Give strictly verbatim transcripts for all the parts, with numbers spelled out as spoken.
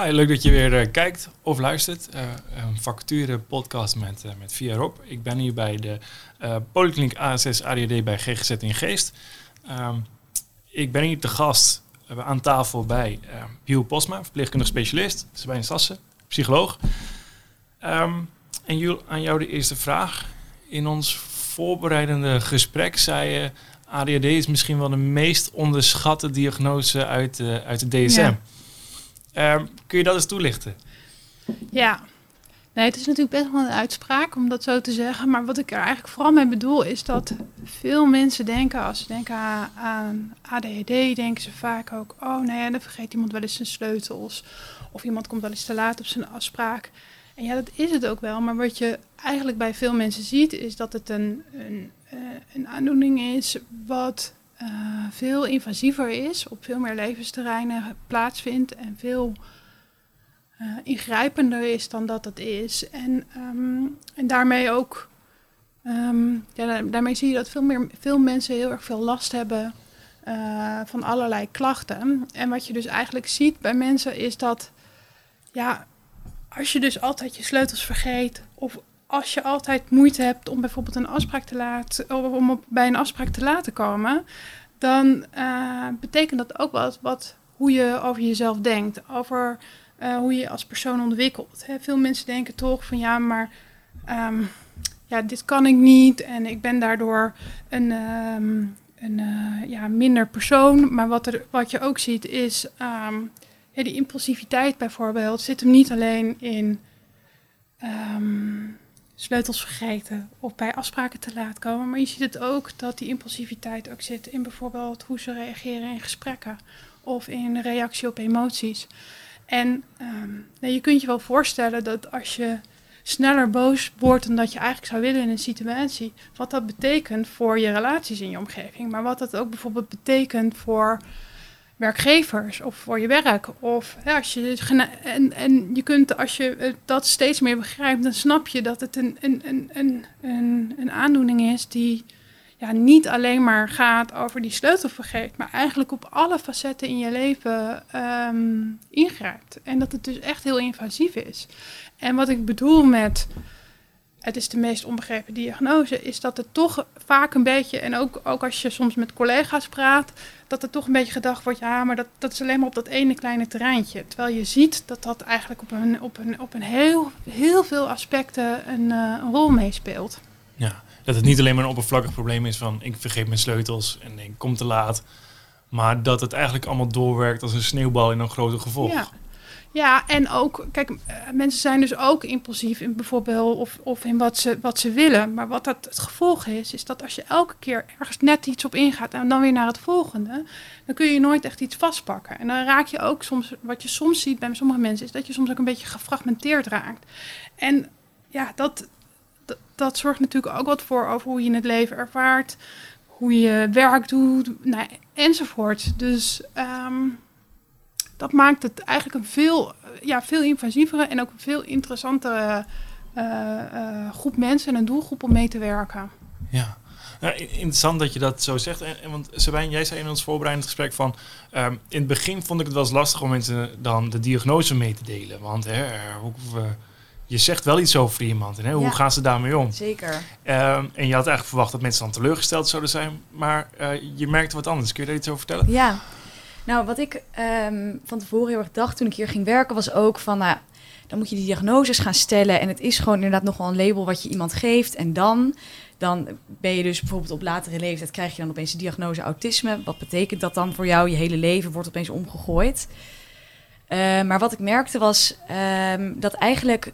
Hi, leuk dat je weer uh, kijkt of luistert. Uh, een vacature-podcast met, uh, met Via Rob. Ik ben hier bij de uh, Polikliniek A S S A D H D bij G G Z InGeest. Um, ik ben hier te gast uh, aan tafel bij uh, Juul Postma, verpleegkundig specialist. Sabijn Sassen, psycholoog. Um, en Juul, aan jou de eerste vraag. In ons voorbereidende gesprek zei je... A D H D is misschien wel de meest onderschatte diagnose uit, uh, uit de D S M. Ja. Uh, kun je dat eens toelichten? Ja, nee, het is natuurlijk best wel een uitspraak om dat zo te zeggen. Maar wat ik er eigenlijk vooral mee bedoel is dat veel mensen denken... als ze denken aan A D H D, denken ze vaak ook... oh nee, dan vergeet iemand wel eens zijn sleutels. Of iemand komt wel eens te laat op zijn afspraak. En ja, dat is het ook wel. Maar wat je eigenlijk bij veel mensen ziet... is dat het een, een, een aandoening is wat... Uh, veel invasiever is, op veel meer levensterreinen plaatsvindt en veel uh, ingrijpender is dan dat het is. En, um, en daarmee ook, um, ja, daarmee zie je dat veel, meer, veel mensen heel erg veel last hebben uh, van allerlei klachten. En wat je dus eigenlijk ziet bij mensen is dat, ja, als je dus altijd je sleutels vergeet of als je altijd moeite hebt om bijvoorbeeld een afspraak te laten, om op, bij een afspraak te laten komen, dan uh, betekent dat ook wat, wat hoe je over jezelf denkt, over uh, hoe je je als persoon ontwikkelt. Hè, veel mensen denken toch van ja, maar um, ja, dit kan ik niet en ik ben daardoor een, um, een uh, ja, minder persoon. Maar wat, er, wat je ook ziet is um, ja, die impulsiviteit bijvoorbeeld zit hem niet alleen in... Um, sleutels vergeten of bij afspraken te laat komen. Maar je ziet het ook dat die impulsiviteit ook zit in bijvoorbeeld hoe ze reageren in gesprekken of in reactie op emoties. En um, nou, je kunt je wel voorstellen dat als je sneller boos wordt dan dat je eigenlijk zou willen in een situatie, wat dat betekent voor je relaties in je omgeving. Maar wat dat ook bijvoorbeeld betekent voor werkgevers of voor je werk. Of ja, als je en, en je kunt als je dat steeds meer begrijpt, dan snap je dat het een, een, een, een, een aandoening is die ja, niet alleen maar gaat over die sleutel vergeet, maar eigenlijk op alle facetten in je leven um, ingrijpt. En dat het dus echt heel invasief is. En wat ik bedoel met het is de meest onbegrepen diagnose, is dat het toch vaak een beetje, en ook, ook als je soms met collega's praat, dat er toch een beetje gedacht wordt, ja, maar dat, dat is alleen maar op dat ene kleine terreintje. Terwijl je ziet dat dat eigenlijk op een, op een, op een heel, heel veel aspecten een, uh, een rol meespeelt. Ja, dat het niet alleen maar een oppervlakkig probleem is van, ik vergeet mijn sleutels en ik kom te laat, maar dat het eigenlijk allemaal doorwerkt als een sneeuwbal in een groter gevolg. Ja. Ja, en ook, kijk, mensen zijn dus ook impulsief in bijvoorbeeld of, of in wat ze, wat ze willen. Maar wat dat het gevolg is, is dat als je elke keer ergens net iets op ingaat en dan weer naar het volgende, dan kun je nooit echt iets vastpakken. En dan raak je ook soms, wat je soms ziet bij sommige mensen, is dat je soms ook een beetje gefragmenteerd raakt. En ja, dat, dat, dat zorgt natuurlijk ook wat voor over hoe je het leven ervaart, hoe je werk doet, nou, enzovoort. Dus... Um, dat maakt het eigenlijk een veel, ja, veel invasievere en ook een veel interessantere uh, uh, groep mensen en een doelgroep om mee te werken. Ja, nou, interessant dat je dat zo zegt. En, en, want Sabijn, jij zei in ons voorbereidend gesprek van... Um, in het begin vond ik het wel eens lastig om mensen dan de diagnose mee te delen. Want hè, hoe, uh, je zegt wel iets over iemand en hè, hoe ja, gaan ze daarmee om? Zeker. Um, en je had eigenlijk verwacht dat mensen dan teleurgesteld zouden zijn. Maar uh, je merkte wat anders. Kun je daar iets over vertellen? Ja. Nou, wat ik um, van tevoren heel erg dacht toen ik hier ging werken, was ook van, nou, dan moet je die diagnoses gaan stellen. En het is gewoon inderdaad nogal een label wat je iemand geeft. En dan, dan ben je dus bijvoorbeeld op latere leeftijd, krijg je dan opeens de diagnose autisme. Wat betekent dat dan voor jou? Je hele leven wordt opeens omgegooid. Uh, maar wat ik merkte was um, dat eigenlijk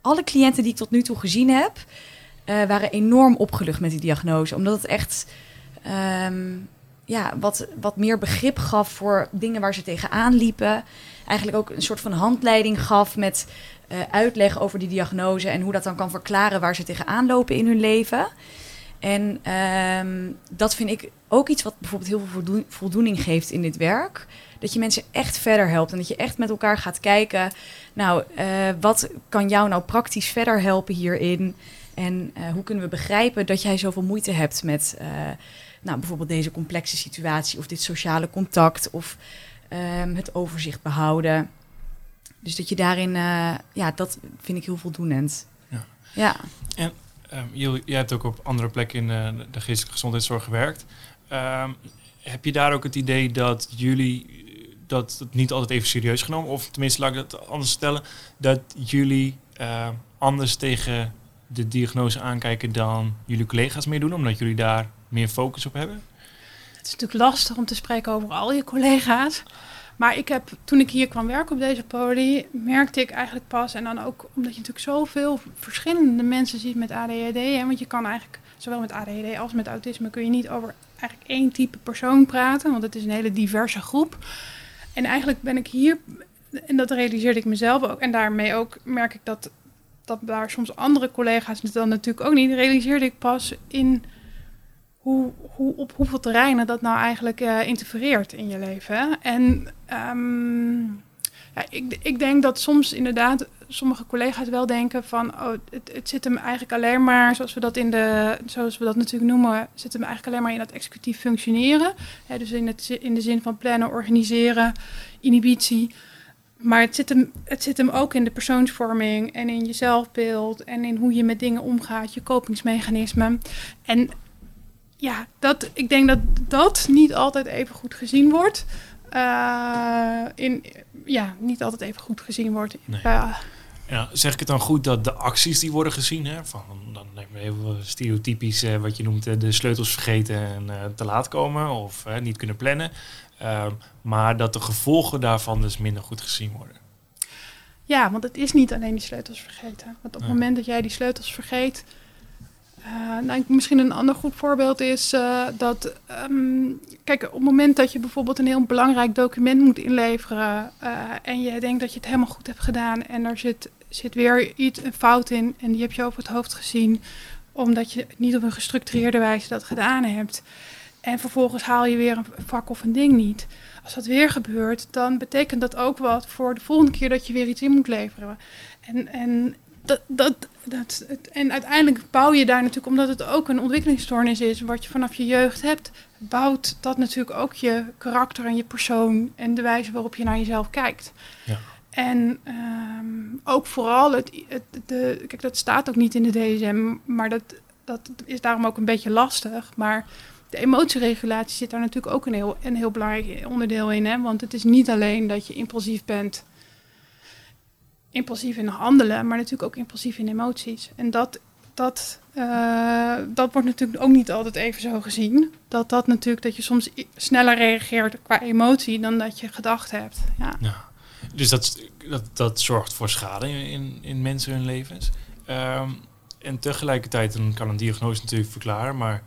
alle cliënten die ik tot nu toe gezien heb, uh, waren enorm opgelucht met die diagnose. Omdat het echt... Um, ja, wat, wat meer begrip gaf voor dingen waar ze tegenaan liepen. Eigenlijk ook een soort van handleiding gaf met uh, uitleg over die diagnose en hoe dat dan kan verklaren waar ze tegenaan lopen in hun leven. En uh, dat vind ik ook iets wat bijvoorbeeld heel veel voldoen, voldoening geeft in dit werk. Dat je mensen echt verder helpt en dat je echt met elkaar gaat kijken. Nou, uh, wat kan jou nou praktisch verder helpen hierin? En uh, hoe kunnen we begrijpen dat jij zoveel moeite hebt met... Uh, Nou, bijvoorbeeld deze complexe situatie of dit sociale contact of um, het overzicht behouden. Dus dat je daarin, uh, ja, dat vind ik heel voldoenend. Ja. ja. En um, Juul, jij hebt ook op andere plekken in uh, de geestelijke gezondheidszorg gewerkt. Um, heb je daar ook het idee dat jullie dat het niet altijd even serieus genomen, of tenminste laat ik dat anders stellen, dat jullie uh, anders tegen de diagnose aankijken dan jullie collega's meedoen, omdat jullie daar meer focus op hebben? Het is natuurlijk lastig om te spreken over al je collega's. Maar ik heb, toen ik hier kwam werken op deze poli, merkte ik eigenlijk pas, en dan ook omdat je natuurlijk zoveel verschillende mensen ziet met A D H D. Hè, want je kan eigenlijk, zowel met A D H D als met autisme, kun je niet over eigenlijk één type persoon praten, want het is een hele diverse groep. En eigenlijk ben ik hier, en dat realiseerde ik mezelf ook, en daarmee ook merk ik dat, dat daar soms andere collega's het dan natuurlijk ook niet, realiseerde ik pas in hoe, hoe op hoeveel terreinen dat nou eigenlijk uh, interfereert in je leven. En um, ja, ik, ik denk dat soms inderdaad sommige collega's wel denken van, oh, het, het zit hem eigenlijk alleen maar, zoals we dat in de, zoals we dat natuurlijk noemen, zit hem eigenlijk alleen maar in dat executief functioneren. He, dus in, het, in de zin van plannen, organiseren, inhibitie. Maar het zit, hem, het zit hem ook in de persoonsvorming en in je zelfbeeld en in hoe je met dingen omgaat, je kopingsmechanismen. En ja, dat, ik denk dat dat niet altijd even goed gezien wordt. Uh, in, ja, niet altijd even goed gezien wordt. Nee. Uh, ja, zeg ik het dan goed dat de acties die worden gezien, hè, van, dan nemen we heel stereotypisch eh, wat je noemt de sleutels vergeten en uh, te laat komen of uh, niet kunnen plannen. Uh, maar dat de gevolgen daarvan dus minder goed gezien worden. Ja, want het is niet alleen die sleutels vergeten. Want op het ja. moment dat jij die sleutels vergeet... Uh, nou, misschien een ander goed voorbeeld is uh, dat... Um, kijk, op het moment dat je bijvoorbeeld een heel belangrijk document moet inleveren... Uh, en je denkt dat je het helemaal goed hebt gedaan... en er zit, zit weer iets, een fout in en die heb je over het hoofd gezien... omdat je niet op een gestructureerde wijze dat gedaan hebt... en vervolgens haal je weer een vak of een ding niet. Als dat weer gebeurt, dan betekent dat ook wat voor de volgende keer... dat je weer iets in moet leveren. En... en Dat, dat, dat, en uiteindelijk bouw je daar natuurlijk, omdat het ook een ontwikkelingsstoornis is, wat je vanaf je jeugd hebt, bouwt dat natuurlijk ook je karakter en je persoon en de wijze waarop je naar jezelf kijkt. Ja. En um, ook vooral, het, het, de, kijk, dat staat ook niet in de D S M, maar dat, dat is daarom ook een beetje lastig. Maar de emotieregulatie zit daar natuurlijk ook een heel, een heel belangrijk onderdeel in, hè? Want het is niet alleen dat je impulsief bent... impulsief in handelen, maar natuurlijk ook impulsief in emoties. En dat, dat, uh, dat wordt natuurlijk ook niet altijd even zo gezien. Dat dat natuurlijk, dat je soms sneller reageert qua emotie dan dat je gedacht hebt. Ja. Ja. Dus dat, dat, dat zorgt voor schade in, in mensen hun levens. Um, en tegelijkertijd dan kan een diagnose natuurlijk verklaren, maar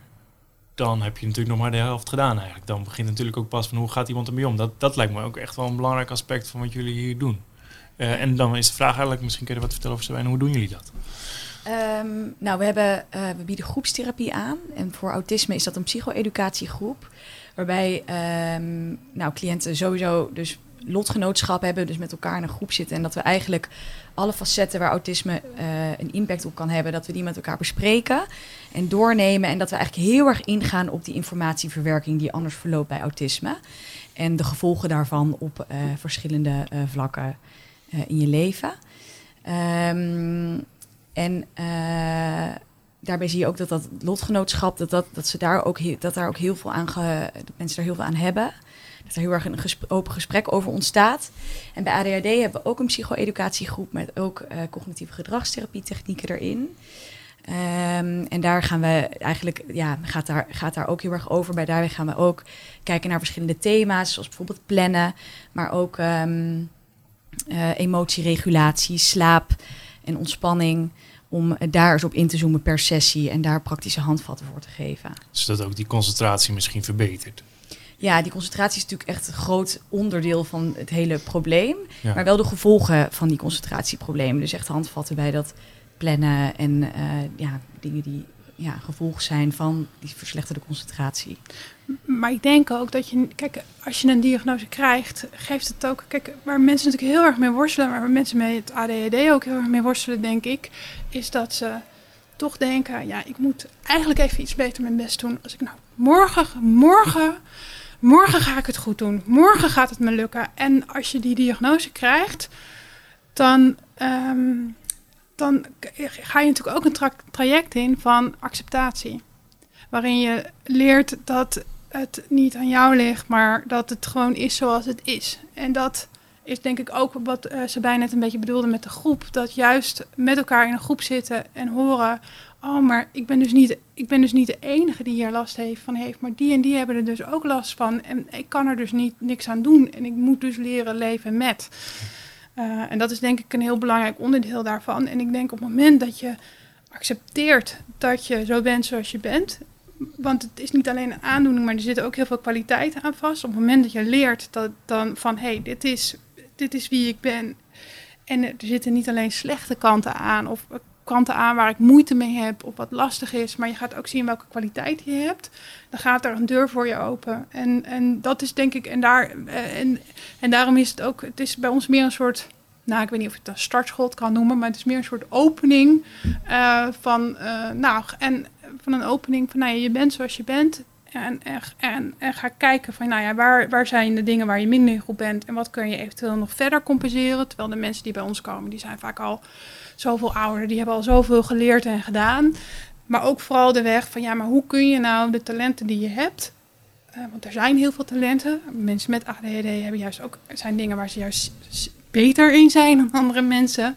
dan heb je natuurlijk nog maar de helft gedaan eigenlijk. Dan begint natuurlijk ook pas van hoe gaat iemand ermee om. Dat, dat lijkt me ook echt wel een belangrijk aspect van wat jullie hier doen. Uh, en dan is de vraag eigenlijk, misschien kun je wat vertellen over Sabijn, hoe doen jullie dat? Um, nou, we, hebben, uh, we bieden groepstherapie aan. En voor autisme is dat een psycho-educatiegroep. Waarbij um, nou, cliënten sowieso dus lotgenootschap hebben, dus met elkaar in een groep zitten. En dat we eigenlijk alle facetten waar autisme uh, een impact op kan hebben, dat we die met elkaar bespreken en doornemen. En dat we eigenlijk heel erg ingaan op die informatieverwerking die anders verloopt bij autisme. En de gevolgen daarvan op uh, verschillende uh, vlakken. Uh, in je leven. Um, en uh, daarbij zie je ook dat dat lotgenootschap, dat, dat, dat, ze daar ook he- dat daar ook heel veel aan ge- dat mensen daar heel veel aan hebben. Dat er heel erg een gesp- open gesprek over ontstaat. En bij A D H D hebben we ook een psycho-educatiegroep met ook uh, cognitieve gedragstherapie-technieken erin. Um, en daar gaan we eigenlijk, ja, gaat daar, gaat daar ook heel erg over. Bij daarbij gaan we ook kijken naar verschillende thema's, zoals bijvoorbeeld plannen, maar ook. Um, Uh, emotieregulatie, slaap en ontspanning, om uh, daar eens op in te zoomen per sessie en daar praktische handvatten voor te geven. Zodat ook die concentratie misschien verbetert. Ja, die concentratie is natuurlijk echt een groot onderdeel van het hele probleem, ja. Maar wel de gevolgen van die concentratieproblemen. Dus echt handvatten bij dat plannen en uh, ja, dingen die ja, gevolg zijn van die verslechterde concentratie. Maar ik denk ook dat je, kijk, als je een diagnose krijgt, geeft het ook, kijk, waar mensen natuurlijk heel erg mee worstelen, maar waar mensen met A D H D ook heel erg mee worstelen, denk ik, is dat ze toch denken, ja, ik moet eigenlijk even iets beter mijn best doen. Als ik nou morgen, morgen, morgen ga ik het goed doen. Morgen gaat het me lukken. En als je die diagnose krijgt, dan, um, dan ga je natuurlijk ook een tra- traject in van acceptatie. Waarin je leert dat het niet aan jou ligt, maar dat het gewoon is zoals het is. En dat is denk ik ook wat uh, Sabijn net een beetje bedoelde met de groep. Dat juist met elkaar in een groep zitten en horen... oh, maar ik ben dus niet, ik ben dus niet de enige die hier last heeft van heeft... maar die en die hebben er dus ook last van. En ik kan er dus niet, niks aan doen. En ik moet dus leren leven met. Uh, en dat is denk ik een heel belangrijk onderdeel daarvan. En ik denk op het moment dat je accepteert dat je zo bent zoals je bent... want het is niet alleen een aandoening, maar er zitten ook heel veel kwaliteiten aan vast. Op het moment dat je leert dat dan van... hé, hey, dit is, dit is wie ik ben. En er zitten niet alleen slechte kanten aan... of kanten aan waar ik moeite mee heb of wat lastig is... maar je gaat ook zien welke kwaliteit je hebt. Dan gaat er een deur voor je open. En, en dat is denk ik... en, daar, en, en daarom is het ook... het is bij ons meer een soort... nou, ik weet niet of ik het een startschot kan noemen... maar het is meer een soort opening uh, van... Uh, nou, en... van een opening van, nou ja, je bent zoals je bent en, en, en, en ga kijken van, nou ja, waar, waar zijn de dingen waar je minder goed bent en wat kun je eventueel nog verder compenseren, terwijl de mensen die bij ons komen, die zijn vaak al zoveel ouder, die hebben al zoveel geleerd en gedaan, maar ook vooral de weg van, ja, maar hoe kun je nou de talenten die je hebt, uh, want er zijn heel veel talenten, mensen met A D H D hebben juist ook, er zijn dingen waar ze juist beter in zijn dan andere mensen,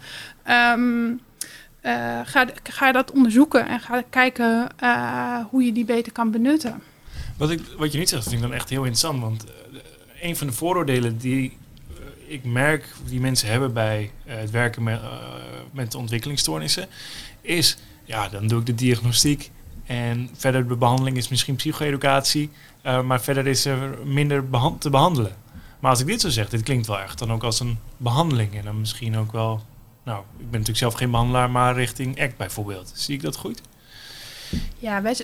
um, Uh, ga, ga dat onderzoeken en ga kijken uh, hoe je die beter kan benutten. Wat, ik, wat je niet zegt, vind ik dan echt heel interessant. Want uh, een van de vooroordelen die uh, ik merk die mensen hebben bij uh, het werken met, uh, met ontwikkelingsstoornissen... is, ja, dan doe ik de diagnostiek en verder de behandeling is misschien psycho-educatie... Uh, maar verder is er minder beha- te behandelen. Maar als ik dit zo zeg, dit klinkt wel echt dan ook als een behandeling... en dan misschien ook wel... Nou, ik ben natuurlijk zelf geen behandelaar, maar richting A C T bijvoorbeeld. Zie ik dat goed? Ja, wij,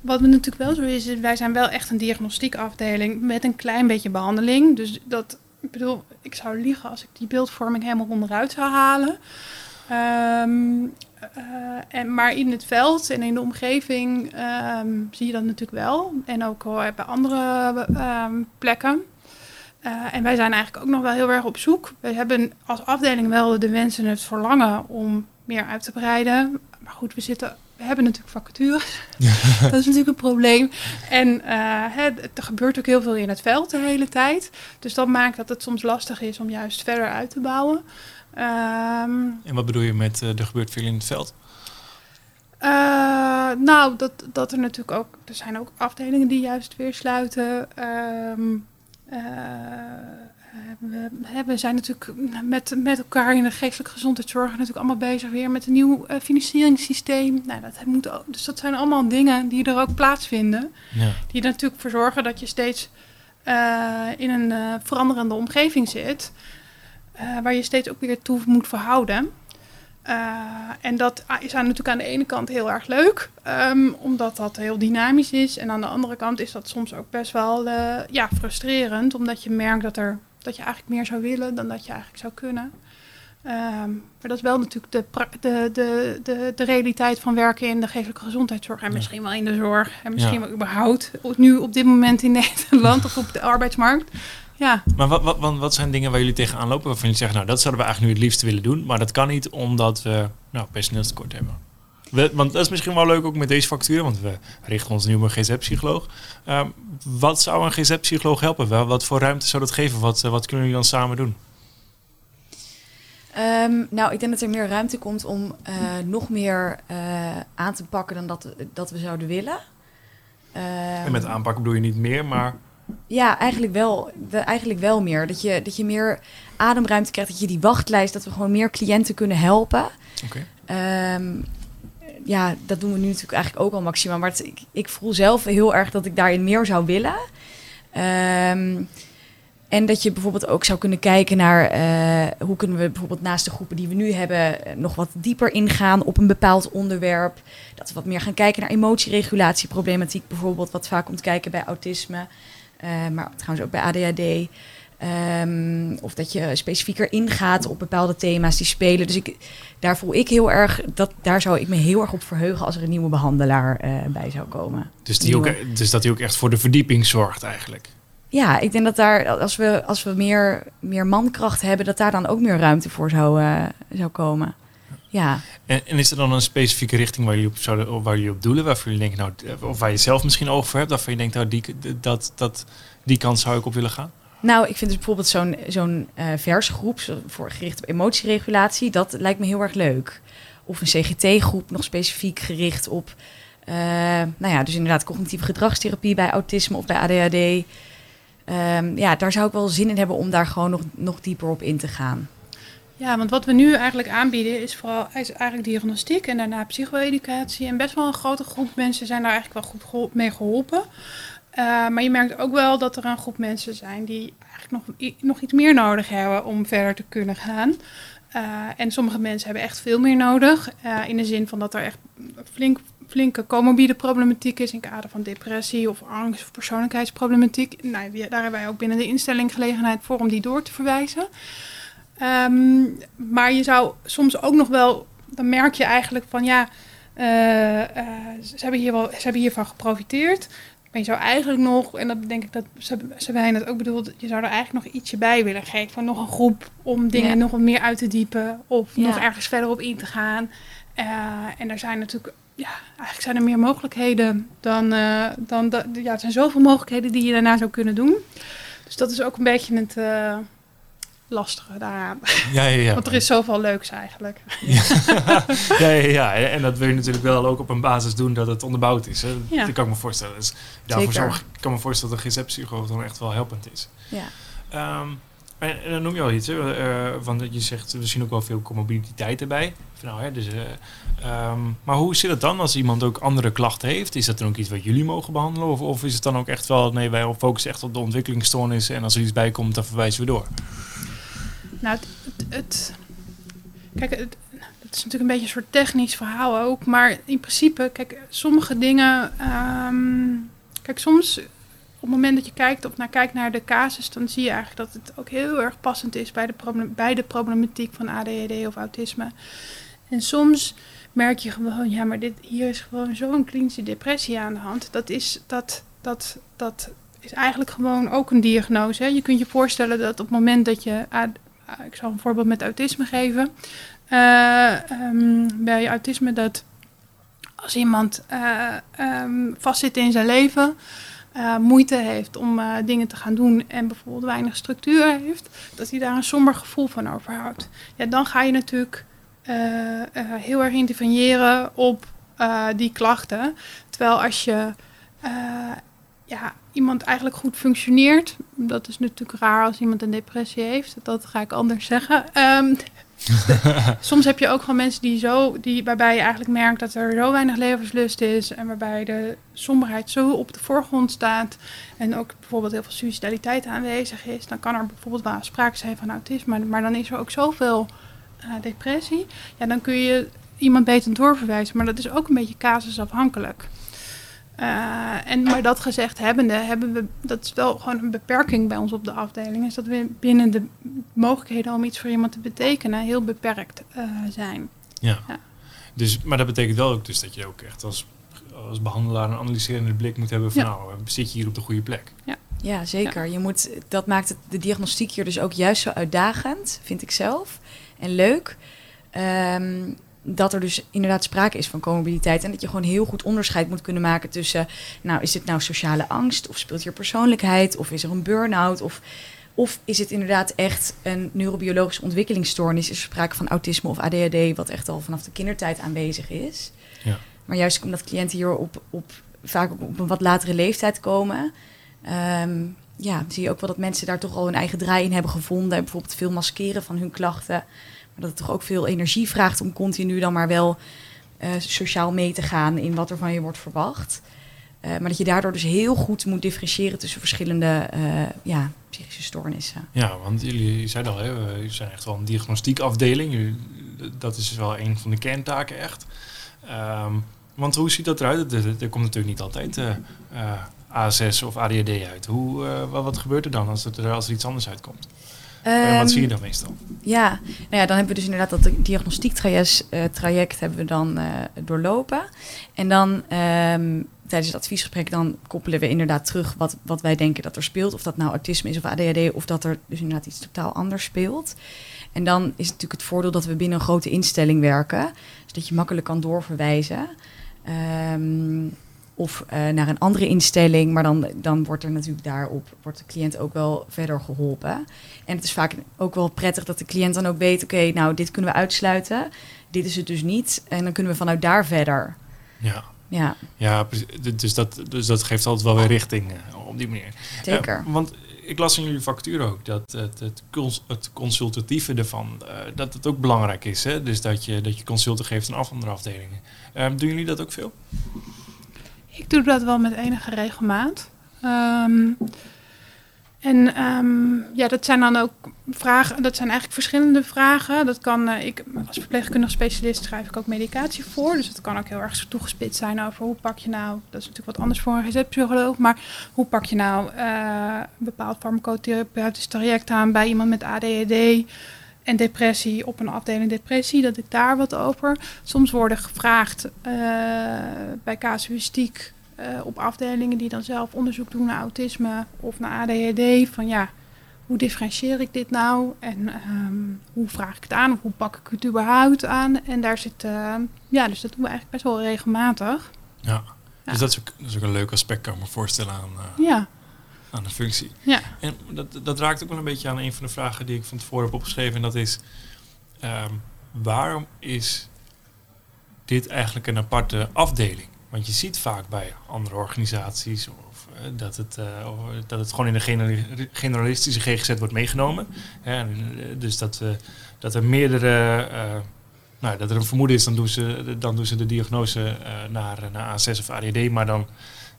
wat we natuurlijk wel zo is, is wij zijn wel echt een diagnostiekafdeling met een klein beetje behandeling. Dus dat, ik bedoel, ik zou liegen als ik die beeldvorming helemaal onderuit zou halen. Um, uh, en, maar in het veld en in de omgeving um, zie je dat natuurlijk wel. En ook bij andere um, plekken. Uh, en wij zijn eigenlijk ook nog wel heel erg op zoek. We hebben als afdeling wel de wens en het verlangen om meer uit te breiden. Maar goed, we zitten, we hebben natuurlijk vacatures. Dat is natuurlijk een probleem. En uh, het, er gebeurt ook heel veel in het veld de hele tijd. Dus dat maakt dat het soms lastig is om juist verder uit te bouwen. Um, en wat bedoel je met uh, er gebeurt veel in het veld? Uh, nou, dat, dat er natuurlijk ook... Er zijn ook afdelingen die juist weer sluiten... Um, Uh, we, we zijn natuurlijk met, met elkaar in de geestelijke gezondheidszorg natuurlijk allemaal bezig weer met een nieuw uh, financieringssysteem. Nou, dat moet ook, dus dat zijn allemaal dingen die er ook plaatsvinden. Ja. Die er natuurlijk voor zorgen dat je steeds uh, in een uh, veranderende omgeving zit. Uh, waar je steeds ook weer toe moet verhouden. Uh, en dat is natuurlijk aan de ene kant heel erg leuk, um, omdat dat heel dynamisch is. En aan de andere kant is dat soms ook best wel uh, ja, frustrerend, omdat je merkt dat, er, dat je eigenlijk meer zou willen dan dat je eigenlijk zou kunnen. Um, maar dat is wel natuurlijk de, pra- de, de, de, de realiteit van werken in de geestelijke gezondheidszorg en ja. misschien wel in de zorg en misschien ja. wel überhaupt nu op dit moment in Nederland of op de arbeidsmarkt. Ja. Maar wat, wat, wat, wat zijn dingen waar jullie tegenaan lopen waarvan jullie zeggen... nou, dat zouden we eigenlijk nu het liefst willen doen... maar dat kan niet omdat we nou, personeelstekort hebben. We, want dat is misschien wel leuk ook met deze facturen... want we richten ons nu op een G Z-psycholoog. Uh, wat zou een G Z-psycholoog helpen? Wel, wat voor ruimte zou dat geven? Wat, uh, wat kunnen jullie dan samen doen? Um, nou, ik denk dat er meer ruimte komt om uh, nog meer uh, aan te pakken... dan dat, dat we zouden willen. Um, en met aanpakken bedoel je niet meer, maar... Ja, eigenlijk wel, de, eigenlijk wel meer. Dat je, dat je meer ademruimte krijgt, dat je die wachtlijst... dat we gewoon meer cliënten kunnen helpen. Okay. Um, ja, dat doen we nu natuurlijk eigenlijk ook al maximaal. Maar het, ik, ik voel zelf heel erg dat ik daarin meer zou willen. Um, en dat je bijvoorbeeld ook zou kunnen kijken naar... Uh, hoe kunnen we bijvoorbeeld naast de groepen die we nu hebben... nog wat dieper ingaan op een bepaald onderwerp. Dat we wat meer gaan kijken naar emotieregulatieproblematiek bijvoorbeeld... wat vaak komt kijken bij autisme... Uh, maar trouwens ook bij A D H D. Um, of dat je specifieker ingaat op bepaalde thema's die spelen. Dus ik, daar voel ik heel erg... Dat, daar zou ik me heel erg op verheugen als er een nieuwe behandelaar uh, bij zou komen. Dus, die ook, dus dat die ook echt voor de verdieping zorgt eigenlijk? Ja, ik denk dat daar, als we, als we meer, meer mankracht hebben, dat daar dan ook meer ruimte voor zou, uh, zou komen. Ja. En, en is er dan een specifieke richting waar jullie op zouden, waar jullie op doelen, waarvoor jullie denken, nou, of waar je zelf misschien oog voor hebt, waarvan je denkt, nou, die, dat, dat, die kant zou ik op willen gaan? Nou, ik vind dus bijvoorbeeld zo'n, zo'n uh, versgroep voor gericht op emotieregulatie, dat lijkt me heel erg leuk. Of een C G T-groep nog specifiek gericht op, uh, nou ja, dus inderdaad cognitieve gedragstherapie bij autisme of bij A D H D. Um, ja, daar zou ik wel zin in hebben om daar gewoon nog, nog dieper op in te gaan. Ja, want wat we nu eigenlijk aanbieden is vooral is eigenlijk diagnostiek en daarna psycho-educatie. En best wel een grote groep mensen zijn daar eigenlijk wel goed mee geholpen. Uh, maar je merkt ook wel dat er een groep mensen zijn die eigenlijk nog, nog iets meer nodig hebben om verder te kunnen gaan. Uh, en sommige mensen hebben echt veel meer nodig. Uh, in de zin van dat er echt flink... flinke comorbide problematiek is in het kader van depressie of angst of persoonlijkheidsproblematiek. Nou, daar hebben wij ook binnen de instelling gelegenheid voor om die door te verwijzen. Um, maar je zou soms ook nog wel, dan merk je eigenlijk van ja, uh, uh, ze hebben hier wel, ze hebben hiervan geprofiteerd. Maar je zou eigenlijk nog, en dat denk ik dat Sabijn het ook bedoelt, je zou er eigenlijk nog ietsje bij willen geven. Van nog een groep om dingen ja. nog wat meer uit te diepen of ja. nog ergens verder op in te gaan. Uh, en daar zijn natuurlijk... Ja, eigenlijk zijn er meer mogelijkheden dan... Uh, dan de, ja, er zijn zoveel mogelijkheden die je daarna zou kunnen doen. Dus dat is ook een beetje het uh, lastige daaraan. Ja, ja, ja. Want er is zoveel leuks eigenlijk. Ja. ja, ja, ja, en dat wil je natuurlijk wel ook op een basis doen dat het onderbouwd is. Hè? Ja. Dat kan ik me voorstellen. Dus daarvoor zorg, ik kan me voorstellen dat een G Z-psycholoog dan echt wel helpend is. Ja. Um, En, en dan noem je al iets, hè? Uh, want je zegt, we zien ook wel veel comorbiditeit erbij. Van, nou, hè, dus, uh, um, maar hoe zit het dan als iemand ook andere klachten heeft? Is dat dan ook iets wat jullie mogen behandelen? Of, of is het dan ook echt wel, nee, wij focussen echt op de ontwikkelingsstoornissen en als er iets bij komt, dan verwijzen we door? Nou, het, het, het kijk, het, het is natuurlijk een beetje een soort technisch verhaal ook. Maar in principe, kijk, sommige dingen, um, kijk, soms... Op het moment dat je kijkt, op, naar, kijkt naar de casus, dan zie je eigenlijk dat het ook heel erg passend is bij de, problem, bij de problematiek van A D H D of autisme. En soms merk je gewoon, ja, maar dit, hier is gewoon zo'n klinische depressie aan de hand. Dat is, dat, dat, dat is eigenlijk gewoon ook een diagnose. Hè? Je kunt je voorstellen dat op het moment dat je, ik zal een voorbeeld met autisme geven. Uh, um, bij autisme dat als iemand uh, um, vastzit in zijn leven... Uh, moeite heeft om uh, dingen te gaan doen en bijvoorbeeld weinig structuur heeft, dat hij daar een somber gevoel van overhoudt. Ja, dan ga je natuurlijk uh, uh, heel erg interveneren op uh, die klachten. Terwijl als je uh, ja, iemand eigenlijk goed functioneert, dat is natuurlijk raar als iemand een depressie heeft, dat ga ik anders zeggen. Um, Soms heb je ook gewoon mensen die zo, die, waarbij je eigenlijk merkt dat er zo weinig levenslust is en waarbij de somberheid zo op de voorgrond staat en ook bijvoorbeeld heel veel suicidaliteit aanwezig is. Dan kan er bijvoorbeeld wel sprake zijn van autisme, maar dan is er ook zoveel uh, depressie. Ja, dan kun je iemand beter doorverwijzen, maar dat is ook een beetje casusafhankelijk. Uh, en maar dat gezegd hebbende, hebben we, dat is wel gewoon een beperking bij ons op de afdeling, is dat we binnen de mogelijkheden om iets voor iemand te betekenen heel beperkt uh, zijn. Ja. ja. Dus, maar dat betekent wel ook dus dat je ook echt als, als behandelaar een analyserende blik moet hebben van ja. nou, zit je hier op de goede plek? Ja, ja zeker. Ja. Je moet, dat maakt het, de diagnostiek hier dus ook juist zo uitdagend, vind ik zelf, en leuk. Um, Dat er dus inderdaad sprake is van comorbiditeit. En dat je gewoon heel goed onderscheid moet kunnen maken tussen... nou, is dit nou sociale angst? Of speelt hier persoonlijkheid? Of is er een burn-out? Of, of is het inderdaad echt een neurobiologische ontwikkelingsstoornis? Is er sprake van autisme of A D H D... wat echt al vanaf de kindertijd aanwezig is? Ja. Maar juist omdat cliënten hier op, op, vaak op een wat latere leeftijd komen... Um, ja, zie je ook wel dat mensen daar toch al hun eigen draai in hebben gevonden... en bijvoorbeeld veel maskeren van hun klachten... dat het toch ook veel energie vraagt om continu dan maar wel uh, sociaal mee te gaan in wat er van je wordt verwacht. Uh, maar dat je daardoor dus heel goed moet differentiëren tussen verschillende uh, ja, psychische stoornissen. Ja, want jullie zeiden al, hè, we zijn echt wel een diagnostiekafdeling. Jullie, dat is dus wel een van de kerntaken echt. Um, want hoe ziet dat eruit? Er, er komt natuurlijk niet altijd uh, uh, A S S of A D H D uit. Hoe, uh, wat, wat gebeurt er dan als er, als er iets anders uitkomt? Um, wat zie je dan meestal? Ja, nou ja, dan hebben we dus inderdaad dat diagnostiek traject, uh, traject hebben we dan uh, doorlopen. En dan um, tijdens het adviesgesprek dan koppelen we inderdaad terug wat, wat wij denken dat er speelt. Of dat nou autisme is of A D H D of dat er dus inderdaad iets totaal anders speelt. En dan is het natuurlijk het voordeel dat we binnen een grote instelling werken. Zodat je makkelijk kan doorverwijzen. Um, of uh, naar een andere instelling. Maar dan, dan wordt er natuurlijk daarop wordt de cliënt ook wel verder geholpen. En het is vaak ook wel prettig dat de cliënt dan ook weet... oké, okay, nou dit kunnen we uitsluiten. Dit is het dus niet. En dan kunnen we vanuit daar verder. Ja. Ja, ja dus, dat, dus dat geeft altijd wel weer richting uh, op die manier. Zeker. Uh, want ik las in jullie factuur ook dat het, het, cons- het consultatieve ervan, uh, dat het ook belangrijk is. Hè? Dus dat je, dat je consulten geeft aan andere afdelingen. Uh, doen jullie dat ook veel? Ik doe dat wel met enige regelmaat. Um, en um, ja, dat zijn dan ook vragen, dat zijn eigenlijk verschillende vragen. Dat kan, uh, ik, als verpleegkundig specialist schrijf ik ook medicatie voor. Dus dat kan ook heel erg toegespitst zijn over hoe pak je nou, dat is natuurlijk wat anders voor een receptpsycholoog, maar hoe pak je nou uh, een bepaald farmacotherapeutisch traject aan bij iemand met A D H D en depressie op een afdeling depressie, dat ik daar wat over. Soms worden gevraagd uh, bij casuïstiek uh, op afdelingen die dan zelf onderzoek doen naar autisme of naar A D H D, van ja, hoe differentieer ik dit nou en um, hoe vraag ik het aan of hoe pak ik het überhaupt aan? En daar zit, uh, ja, dus dat doen we eigenlijk best wel regelmatig. Ja, ja. Dus dat is, ook, dat is ook een leuk aspect, kan ik me voorstellen aan... Uh... Ja. Aan de functie. Ja. En dat, dat raakt ook wel een beetje aan een van de vragen die ik van tevoren heb opgeschreven. En dat is, um, waarom is dit eigenlijk een aparte afdeling? Want je ziet vaak bij andere organisaties of, uh, dat, het, uh, of, dat het gewoon in de gener- generalistische G G Z wordt meegenomen. En, uh, dus dat, uh, dat er meerdere... Uh, nou, dat er een vermoeden is, dan doen ze, dan doen ze de diagnose uh, naar, naar A S S of A D H D. Maar dan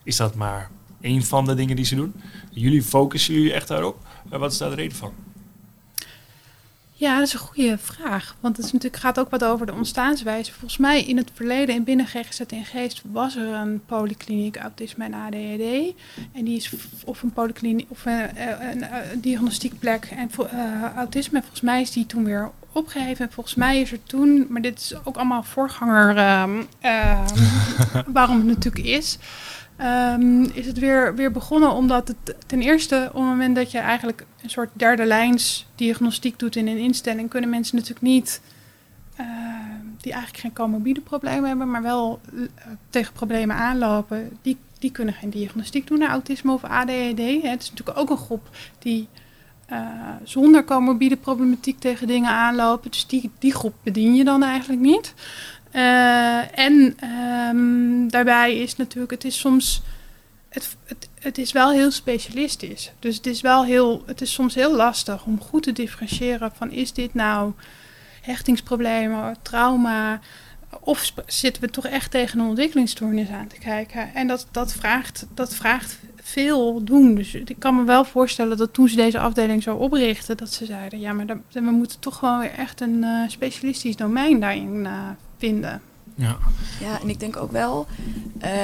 is dat maar... een van de dingen die ze doen. Jullie focussen jullie echt daarop. Uh, wat is daar de reden van? Ja, dat is een goede vraag. Want het is natuurlijk, gaat ook wat over de ontstaanswijze. Volgens mij in het verleden en binnen G G Z InGeest was er een polikliniek autisme en A D H D. En die is of een polikliniek of een, een, een, een diagnostiekplek en uh, autisme. En volgens mij is die toen weer opgeheven. En volgens mij is er toen, maar dit is ook allemaal voorganger uh, uh, waarom het natuurlijk is. Um, is het weer, weer begonnen omdat het ten eerste op het moment dat je eigenlijk een soort derde lijns diagnostiek doet in een instelling, kunnen mensen natuurlijk niet, uh, die eigenlijk geen comorbide problemen hebben, maar wel uh, tegen problemen aanlopen, die, die kunnen geen diagnostiek doen naar autisme of A D H D. Hè. Het is natuurlijk ook een groep die uh, zonder comorbide problematiek tegen dingen aanlopen, dus die, die groep bedien je dan eigenlijk niet. Uh, en um, daarbij is natuurlijk, het is soms, het, het, het is wel heel specialistisch. Dus het is wel heel, het is soms heel lastig om goed te differentiëren van is dit nou hechtingsproblemen, trauma, of sp- zitten we toch echt tegen een ontwikkelingsstoornis aan te kijken. En dat, dat, vraagt, dat vraagt veel doen. Dus ik kan me wel voorstellen dat toen ze deze afdeling zo oprichten, dat ze zeiden, ja, maar dat, we moeten toch gewoon weer echt een uh, specialistisch domein daarin uh, vinden. Ja. Ja, en ik denk ook wel,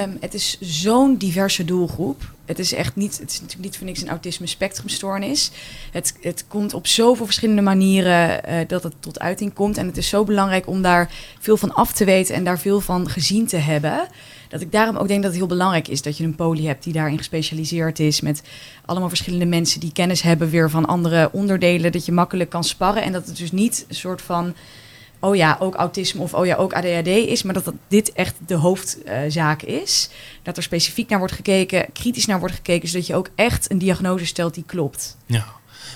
um, het is zo'n diverse doelgroep. Het is echt niet, het is natuurlijk niet voor niks een autisme spectrumstoornis. Het, het komt op zoveel verschillende manieren uh, dat het tot uiting komt. En het is zo belangrijk om daar veel van af te weten en daar veel van gezien te hebben. Dat ik daarom ook denk dat het heel belangrijk is dat je een poli hebt die daarin gespecialiseerd is. Met allemaal verschillende mensen die kennis hebben weer van andere onderdelen. Dat je makkelijk kan sparren en dat het dus niet een soort van... oh ja, ook autisme of oh ja, ook A D H D is... maar dat, dat dit echt de hoofdzaak uh, is. Dat er specifiek naar wordt gekeken, kritisch naar wordt gekeken... zodat je ook echt een diagnose stelt die klopt. Ja,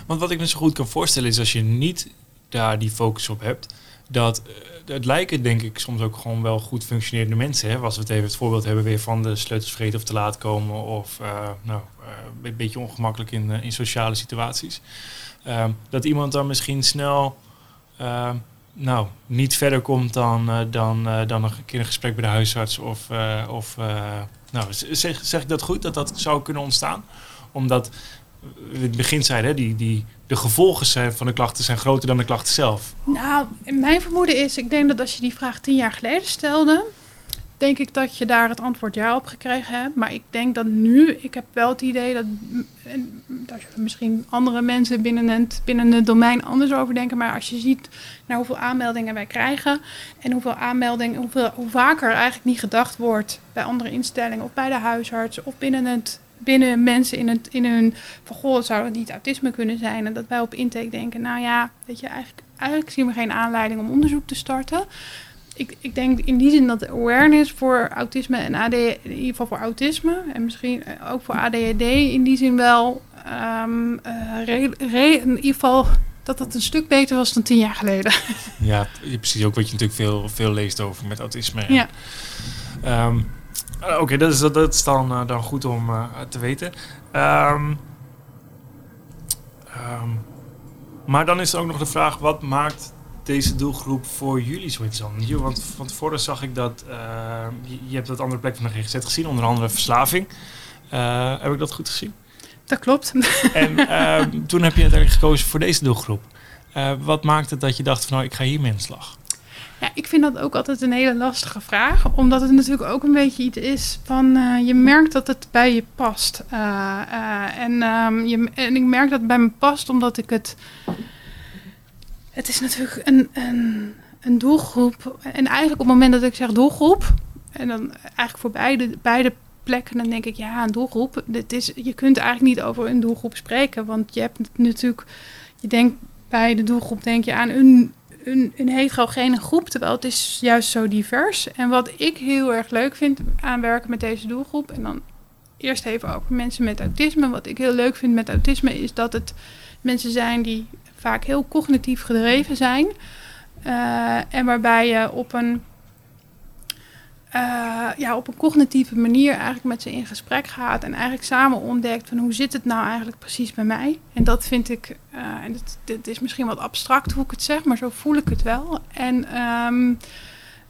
want wat ik me zo goed kan voorstellen... is als je niet daar die focus op hebt... dat uh, het lijken denk ik soms ook gewoon wel goed functionerende mensen. Hè? Als we het even het voorbeeld hebben weer van de sleutels vergeten of te laat komen... of uh, nou, uh, een beetje ongemakkelijk in, uh, in sociale situaties. Uh, dat iemand dan misschien snel... Uh, nou, niet verder komt dan, uh, dan, uh, dan een keer een gesprek bij de huisarts. Of, uh, of uh, nou, zeg, zeg ik dat goed, dat dat zou kunnen ontstaan? Omdat, we in het begin zeiden, hè, die, die, de gevolgen zijn van de klachten zijn groter dan de klachten zelf. Nou, mijn vermoeden is, ik denk dat als je die vraag tien jaar geleden stelde... denk ik dat je daar het antwoord ja op gekregen hebt. Maar ik denk dat nu, ik heb wel het idee dat, dat misschien andere mensen binnen het, binnen het domein anders over denken. Maar als je ziet naar hoeveel aanmeldingen wij krijgen en hoeveel aanmeldingen, hoeveel, hoe vaker eigenlijk niet gedacht wordt bij andere instellingen of bij de huisarts of binnen het... binnen mensen in, het, in hun... van goh, zou dat niet autisme kunnen zijn? En dat wij op intake denken, nou ja, weet je, eigenlijk, eigenlijk zien we geen aanleiding om onderzoek te starten. Ik, ik denk in die zin dat de awareness voor autisme en A D H D, in ieder geval voor autisme en misschien ook voor A D H D, in die zin wel um, uh, re, re, in ieder geval dat dat een stuk beter was dan tien jaar geleden. Ja, precies, ook wat je natuurlijk veel, veel leest over met autisme. En, ja. Um, Oké, okay, dat is, dat is dan, uh, dan goed om uh, te weten. Um, um, maar dan is er ook nog de vraag, wat maakt deze doelgroep voor jullie zoiets dan? Want van tevoren zag ik dat, uh, je, je hebt dat andere plek van de G G Z gezien, onder andere verslaving. Uh, heb ik dat goed gezien? Dat klopt. En uh, toen heb je uiteindelijk gekozen voor deze doelgroep. Uh, wat maakt het dat je dacht van, nou, ik ga hiermee in de slag? Ja, ik vind dat ook altijd een hele lastige vraag. Omdat het natuurlijk ook een beetje iets is van... Uh, je merkt dat het bij je past. Uh, uh, en, um, je, en ik merk dat het bij me past omdat ik het... Het is natuurlijk een, een, een doelgroep. En eigenlijk op het moment dat ik zeg doelgroep... En dan eigenlijk voor beide, beide plekken dan denk ik... Ja, een doelgroep. Dit is, je kunt eigenlijk niet over een doelgroep spreken. Want je hebt natuurlijk... Je denkt bij de doelgroep denk je aan een... Een, een heterogene groep, terwijl het is juist zo divers. En wat ik heel erg leuk vind aan werken met deze doelgroep... en dan eerst even over mensen met autisme. Wat ik heel leuk vind met autisme is dat het mensen zijn... die vaak heel cognitief gedreven zijn. Uh, en waarbij je op een, uh, ja, op een cognitieve manier eigenlijk met ze in gesprek gaat... en eigenlijk samen ontdekt van hoe zit het nou eigenlijk precies bij mij. En dat vind ik... Uh, en dit, dit is misschien wat abstract hoe ik het zeg, maar zo voel ik het wel. En, um,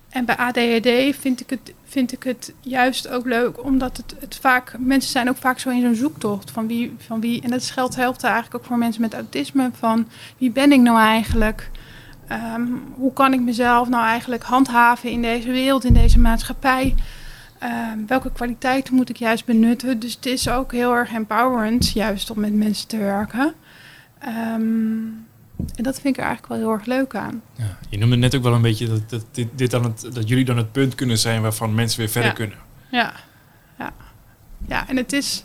en bij A D H D vind ik, het, vind ik het juist ook leuk, omdat het, het vaak... Mensen zijn ook vaak zo in zo'n zoektocht van wie... van wie en dat geldt helpt eigenlijk ook voor mensen met autisme, van wie ben ik nou eigenlijk... Um, hoe kan ik mezelf nou eigenlijk handhaven in deze wereld, in deze maatschappij? Um, welke kwaliteiten moet ik juist benutten? Dus het is ook heel erg empowerend juist om met mensen te werken. Um, en dat vind ik er eigenlijk wel heel erg leuk aan. Ja, je noemde net ook wel een beetje dat, dat, dit, dit aan het, dat jullie dan het punt kunnen zijn waarvan mensen weer verder ja. kunnen. Ja. Ja. Ja, en het is...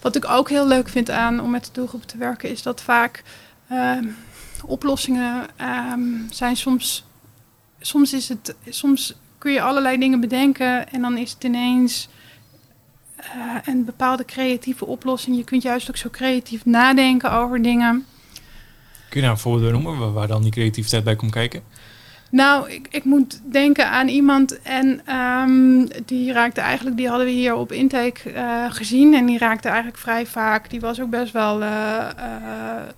Wat ik ook heel leuk vind aan om met de doelgroep te werken is dat vaak... Um, Oplossingen um, zijn soms... Soms, is het, soms kun je allerlei dingen bedenken... en dan is het ineens uh, een bepaalde creatieve oplossing. Je kunt juist ook zo creatief nadenken over dingen. Kun je nou een voorbeeld noemen waar dan die creativiteit bij komt kijken? Nou, ik, ik moet denken aan iemand... en um, die raakte eigenlijk... die hadden we hier op intake uh, gezien... en die raakte eigenlijk vrij vaak... die was ook best wel uh, uh,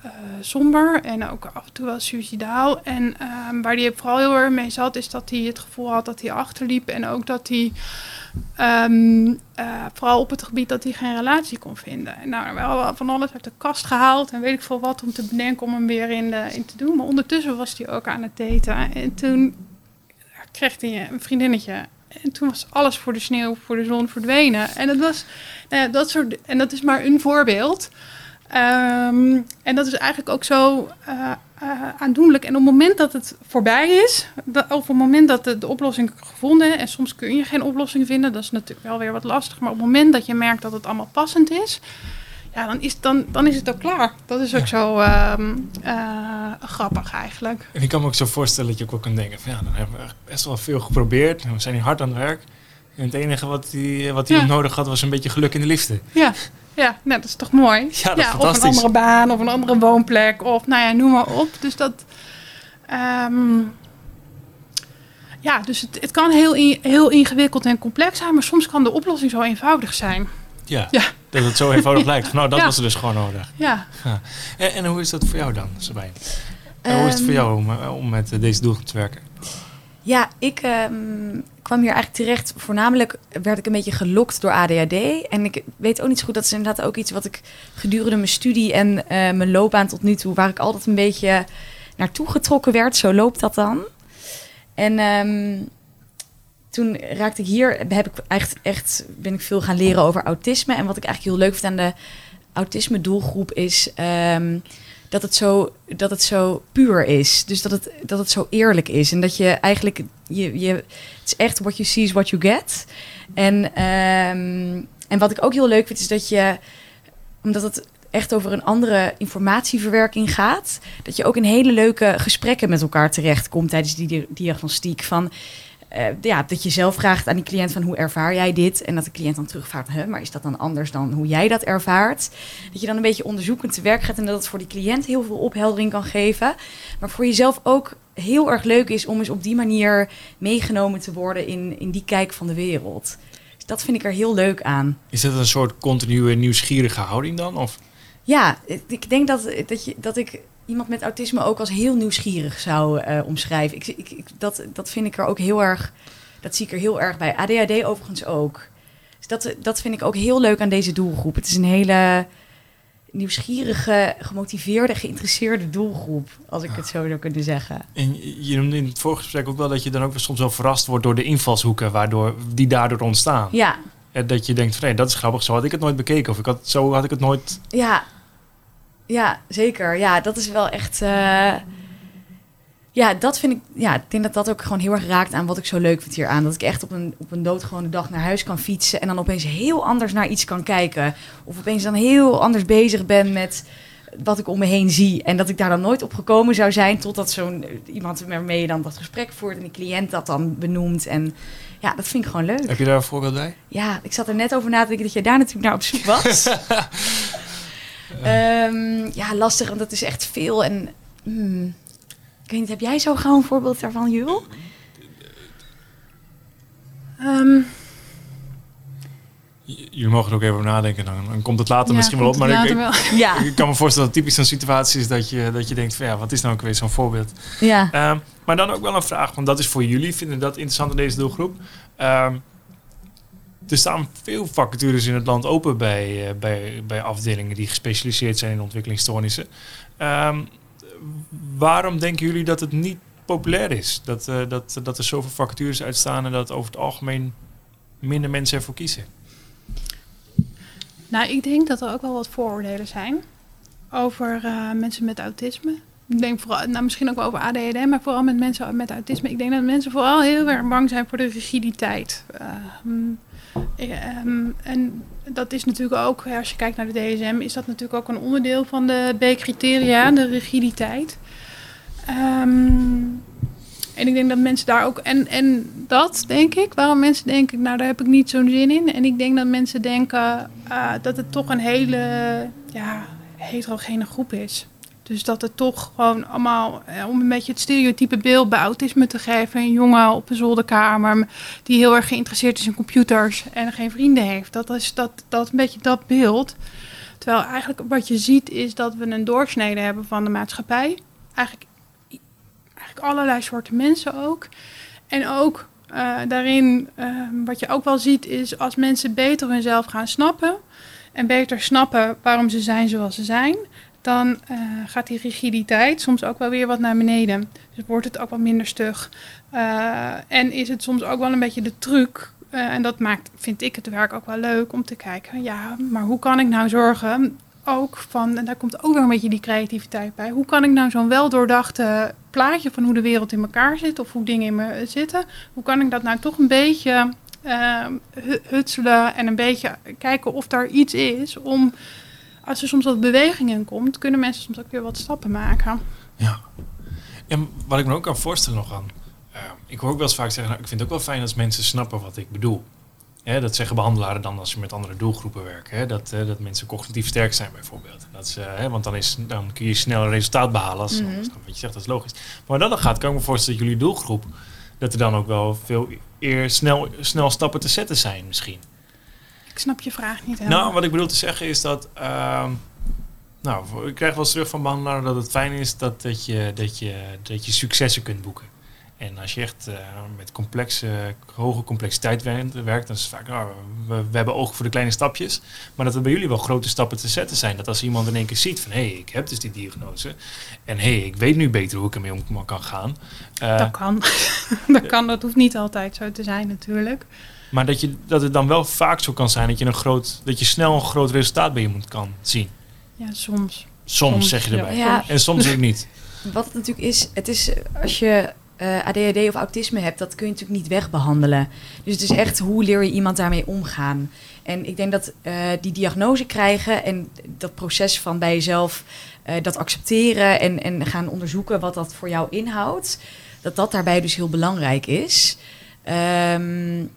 uh, somber... en ook af en toe wel suicidaal. En um, waar die vooral heel erg mee zat... is dat hij het gevoel had dat hij achterliep... en ook dat hij... Um, uh, vooral op het gebied dat hij geen relatie kon vinden. Nou, we hadden van alles uit de kast gehaald... en weet ik veel wat om te bedenken om hem weer in, de, in te doen. Maar ondertussen was hij ook aan het daten. En toen kreeg hij een vriendinnetje. En toen was alles voor de sneeuw, voor de zon verdwenen. En dat, was, nou ja, dat, soort, en dat is maar een voorbeeld. Um, en dat is eigenlijk ook zo... Uh, Uh, aandoenlijk. En op het moment dat het voorbij is, dat, of op het moment dat de, de oplossing gevonden, en soms kun je geen oplossing vinden, dat is natuurlijk wel weer wat lastig, maar op het moment dat je merkt dat het allemaal passend is, ja, dan is, dan, dan is het ook klaar. Dat is ook ja. zo um, uh, grappig eigenlijk. En ik kan me ook zo voorstellen dat je ook wel kunt denken van ja, dan hebben we echt best wel veel geprobeerd, we zijn hier hard aan het werk, en het enige wat die, wat die ja. nodig had was een beetje geluk in de liefde. Ja. Ja, nou, dat is toch mooi. Ja, dat is ja, of een andere baan, of een andere woonplek, of nou ja, noem maar op. Dus dat, um, ja, dus het, het kan heel, in, heel ingewikkeld en complex zijn, maar soms kan de oplossing zo eenvoudig zijn. Ja, ja. Dat het zo eenvoudig ja. lijkt. Nou, dat ja. was er dus gewoon nodig. Ja. ja. En, en hoe is dat voor jou dan, Sabijn? Um, hoe is het voor jou om, om met deze doelgroep te werken? Ja, ik um, kwam hier eigenlijk terecht. Voornamelijk werd ik een beetje gelokt door A D H D. En ik weet ook niet zo goed, dat is inderdaad ook iets wat ik gedurende mijn studie en uh, mijn loopbaan tot nu toe, waar ik altijd een beetje naartoe getrokken werd. Zo loopt dat dan. En um, toen raakte ik hier, heb ik echt, echt, ben ik veel gaan leren over autisme. En wat ik eigenlijk heel leuk vind aan de autisme doelgroep is um, dat, het zo, dat het zo puur is. Dus dat het, dat het zo eerlijk is. En dat je eigenlijk, je, je, het is echt what you see is what you get. En, um, en wat ik ook heel leuk vind is dat je, omdat het echt over een andere informatieverwerking gaat, dat je ook in hele leuke gesprekken met elkaar terechtkomt tijdens die diagnostiek van, Uh, ja, dat je zelf vraagt aan die cliënt van hoe ervaar jij dit? En dat de cliënt dan terugvraagt, huh, maar is dat dan anders dan hoe jij dat ervaart? Dat je dan een beetje onderzoekend te werk gaat en dat het voor die cliënt heel veel opheldering kan geven. Maar voor jezelf ook heel erg leuk is om eens op die manier meegenomen te worden in, in die kijk van de wereld. Dus dat vind ik er heel leuk aan. Is dat een soort continue nieuwsgierige houding dan? Of? Ja, ik denk dat, dat, je, dat ik... iemand met autisme ook als heel nieuwsgierig zou uh, omschrijven. Ik, ik, ik, dat, dat vind ik er ook heel erg. Dat zie ik er heel erg bij. A D H D overigens ook. Dus dat, dat vind ik ook heel leuk aan deze doelgroep. Het is een hele nieuwsgierige, gemotiveerde, geïnteresseerde doelgroep, als ik ja. het zo zou kunnen zeggen. En je noemde in het vorige gesprek ook wel dat je dan ook soms wel verrast wordt door de invalshoeken waardoor die daardoor ontstaan. Ja. En dat je denkt van, nee, dat is grappig. Zo had ik het nooit bekeken of ik had zo had ik het nooit. Ja. Ja, zeker. Ja, dat is wel echt. Uh... Ja, dat vind ik. Ja, ik denk dat dat ook gewoon heel erg raakt aan wat ik zo leuk vind hieraan. Dat ik echt op een, op een doodgewone dag naar huis kan fietsen en dan opeens heel anders naar iets kan kijken. Of opeens dan heel anders bezig ben met wat ik om me heen zie. En dat ik daar dan nooit op gekomen zou zijn totdat zo'n iemand waarmee je dan dat gesprek voert en die cliënt dat dan benoemt. En ja, dat vind ik gewoon leuk. Heb je daar een voorbeeld bij? Ja, ik zat er net over na te denken dat jij daar natuurlijk naar op zoek was. Uh. Um, ja, lastig, want dat is echt veel. En mm, ik weet niet, heb jij zo gauw een voorbeeld daarvan, Juul? Um, J- jullie mogen er ook even over nadenken. Dan, dan komt het later ja, misschien wel op. Maar ik, wel. Ik, ja. ik kan me voorstellen dat typisch zo'n situatie is dat je, dat je denkt van ja, wat is nou ook weer zo'n voorbeeld? Ja. Um, maar dan ook wel een vraag, want dat is voor jullie. Vinden dat interessant in deze doelgroep? Um, Er staan veel vacatures in het land open bij, bij, bij afdelingen die gespecialiseerd zijn in ontwikkelingsstoornissen. Um, waarom denken jullie dat het niet populair is? Dat, uh, dat, dat er zoveel vacatures uitstaan en dat over het algemeen minder mensen ervoor kiezen? Nou, ik denk dat er ook wel wat vooroordelen zijn over uh, mensen met autisme. Ik denk vooral, nou, misschien ook wel over A D H D, maar vooral met mensen met autisme. Ik denk dat mensen vooral heel erg bang zijn voor de rigiditeit. Uh, Ja, um, en dat is natuurlijk ook, als je kijkt naar de D S M, is dat natuurlijk ook een onderdeel van de B-criteria, de rigiditeit. Um, en ik denk dat mensen daar ook, en, en dat denk ik, waarom mensen denken, nou daar heb ik niet zo'n zin in. En ik denk dat mensen denken uh, dat het toch een hele ja, heterogene groep is. Dus dat het toch gewoon allemaal, om een beetje het stereotype beeld bij autisme te geven, een jongen op een zolderkamer die heel erg geïnteresseerd is in computers en geen vrienden heeft. Dat is dat, dat een beetje dat beeld. Terwijl eigenlijk wat je ziet is dat we een doorsnede hebben van de maatschappij. Eigenlijk, eigenlijk allerlei soorten mensen ook. En ook uh, daarin, uh, wat je ook wel ziet is als mensen beter hunzelf gaan snappen en beter snappen waarom ze zijn zoals ze zijn, dan uh, gaat die rigiditeit soms ook wel weer wat naar beneden. Dus wordt het ook wat minder stug. Uh, en is het soms ook wel een beetje de truc. Uh, en dat maakt, vind ik het werk ook wel leuk om te kijken. Ja, maar hoe kan ik nou zorgen, ook van, en daar komt ook weer een beetje die creativiteit bij. Hoe kan ik nou zo'n weldoordachte plaatje van hoe de wereld in elkaar zit, of hoe dingen in me zitten, hoe kan ik dat nou toch een beetje uh, hutselen en een beetje kijken of daar iets is om. Als er soms wat beweging in komt, kunnen mensen soms ook weer wat stappen maken. Ja. En wat ik me ook kan voorstellen nog aan. Uh, ik hoor ook wel eens vaak zeggen, nou, ik vind het ook wel fijn als mensen snappen wat ik bedoel. Hè, dat zeggen behandelaren dan als ze met andere doelgroepen werken. Hè, dat, uh, dat mensen cognitief sterk zijn bijvoorbeeld. Dat ze, hè, want dan, is, dan kun je sneller resultaat behalen. Als, mm-hmm. als, wat je zegt, dat is logisch. Maar dat dan gaat, kan ik me voorstellen dat jullie doelgroep, dat er dan ook wel veel eer snel, snel stappen te zetten zijn misschien. Ik snap je vraag niet helemaal. Nou, wat ik bedoel te zeggen is dat... Uh, nou, ik krijg wel eens terug van behandelaren dat het fijn is dat, dat, je, dat, je, dat je successen kunt boeken. En als je echt uh, met complexe, hoge complexiteit werkt, dan is het vaak, nou, we, we hebben oog voor de kleine stapjes. Maar dat er bij jullie wel grote stappen te zetten zijn. Dat als iemand in één keer ziet van, hé, hey, ik heb dus die diagnose. En hé, hey, ik weet nu beter hoe ik ermee om kan gaan. Uh, dat kan. dat kan, dat hoeft niet altijd zo te zijn natuurlijk. Maar dat, je, dat het dan wel vaak zo kan zijn dat je, een groot, dat je snel een groot resultaat bij iemand kan zien. Ja, soms. Soms, soms zeg je erbij. Ja. Ja. En soms ook niet. Wat het natuurlijk is, het is als je... Uh, A D H D of autisme hebt, dat kun je natuurlijk niet wegbehandelen. Dus het is echt, hoe leer je iemand daarmee omgaan? En ik denk dat uh, die diagnose krijgen en dat proces van bij jezelf uh, dat accepteren en, en gaan onderzoeken wat dat voor jou inhoudt, dat dat daarbij dus heel belangrijk is. Um,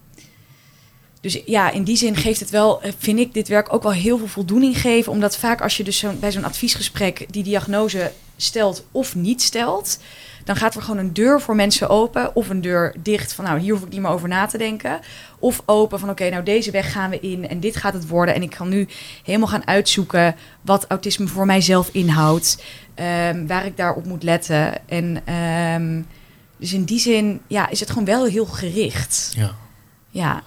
dus ja, in die zin geeft het wel, vind ik, dit werk ook wel heel veel voldoening geven, omdat vaak als je dus zo, bij zo'n adviesgesprek die diagnose stelt of niet stelt, dan gaat er gewoon een deur voor mensen open. Of een deur dicht van, nou, hier hoef ik niet meer over na te denken. Of open van, oké, okay, nou, deze weg gaan we in en dit gaat het worden. En ik kan nu helemaal gaan uitzoeken wat autisme voor mijzelf inhoudt. Um, waar ik daarop moet letten. En um, dus in die zin, ja, is het gewoon wel heel gericht. Ja. Ja.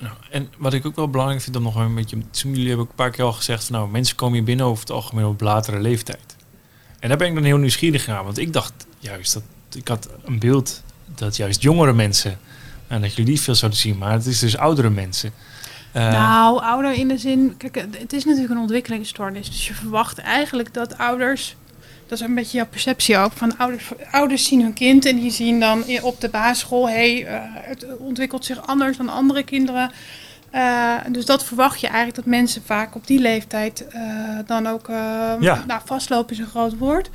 Nou, en wat ik ook wel belangrijk vind, dan nog een beetje... Jullie hebben ook een paar keer al gezegd van, nou, mensen komen hier binnen over het algemeen op latere leeftijd. En daar ben ik dan heel nieuwsgierig naar, want ik dacht... Juist, dat, ik had een beeld dat juist jongere mensen... en dat jullie die veel zouden zien, maar het is dus oudere mensen. Uh, nou, ouder in de zin... Kijk, het is natuurlijk een ontwikkelingsstoornis. Dus je verwacht eigenlijk dat ouders... Dat is een beetje jouw perceptie ook. Van ouders, ouders zien hun kind en die zien dan op de basisschool... Hey, uh, het ontwikkelt zich anders dan andere kinderen. Uh, dus dat verwacht je eigenlijk, dat mensen vaak op die leeftijd uh, dan ook... Uh, ja. Nou, vastlopen is een groot woord.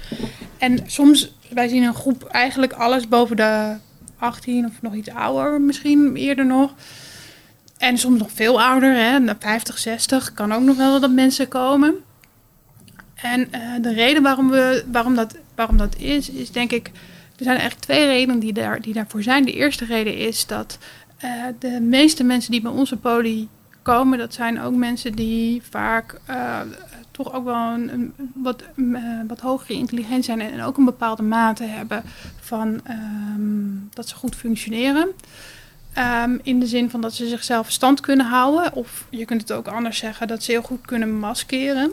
En soms... Wij zien een groep eigenlijk alles boven de achttien of nog iets ouder, misschien eerder nog. En soms nog veel ouder, hè, vijftig, zestig, kan ook nog wel dat mensen komen. En uh, de reden waarom, we, waarom, dat, waarom dat is, is denk ik... Er zijn eigenlijk twee redenen die, daar, die daarvoor zijn. De eerste reden is dat uh, de meeste mensen die bij onze poli komen... dat zijn ook mensen die vaak... Uh, toch ook wel een, een wat, uh, wat hogere intelligentie zijn... en ook een bepaalde mate hebben van um, dat ze goed functioneren. Um, in de zin van dat ze zichzelf stand kunnen houden. Of je kunt het ook anders zeggen, dat ze heel goed kunnen maskeren.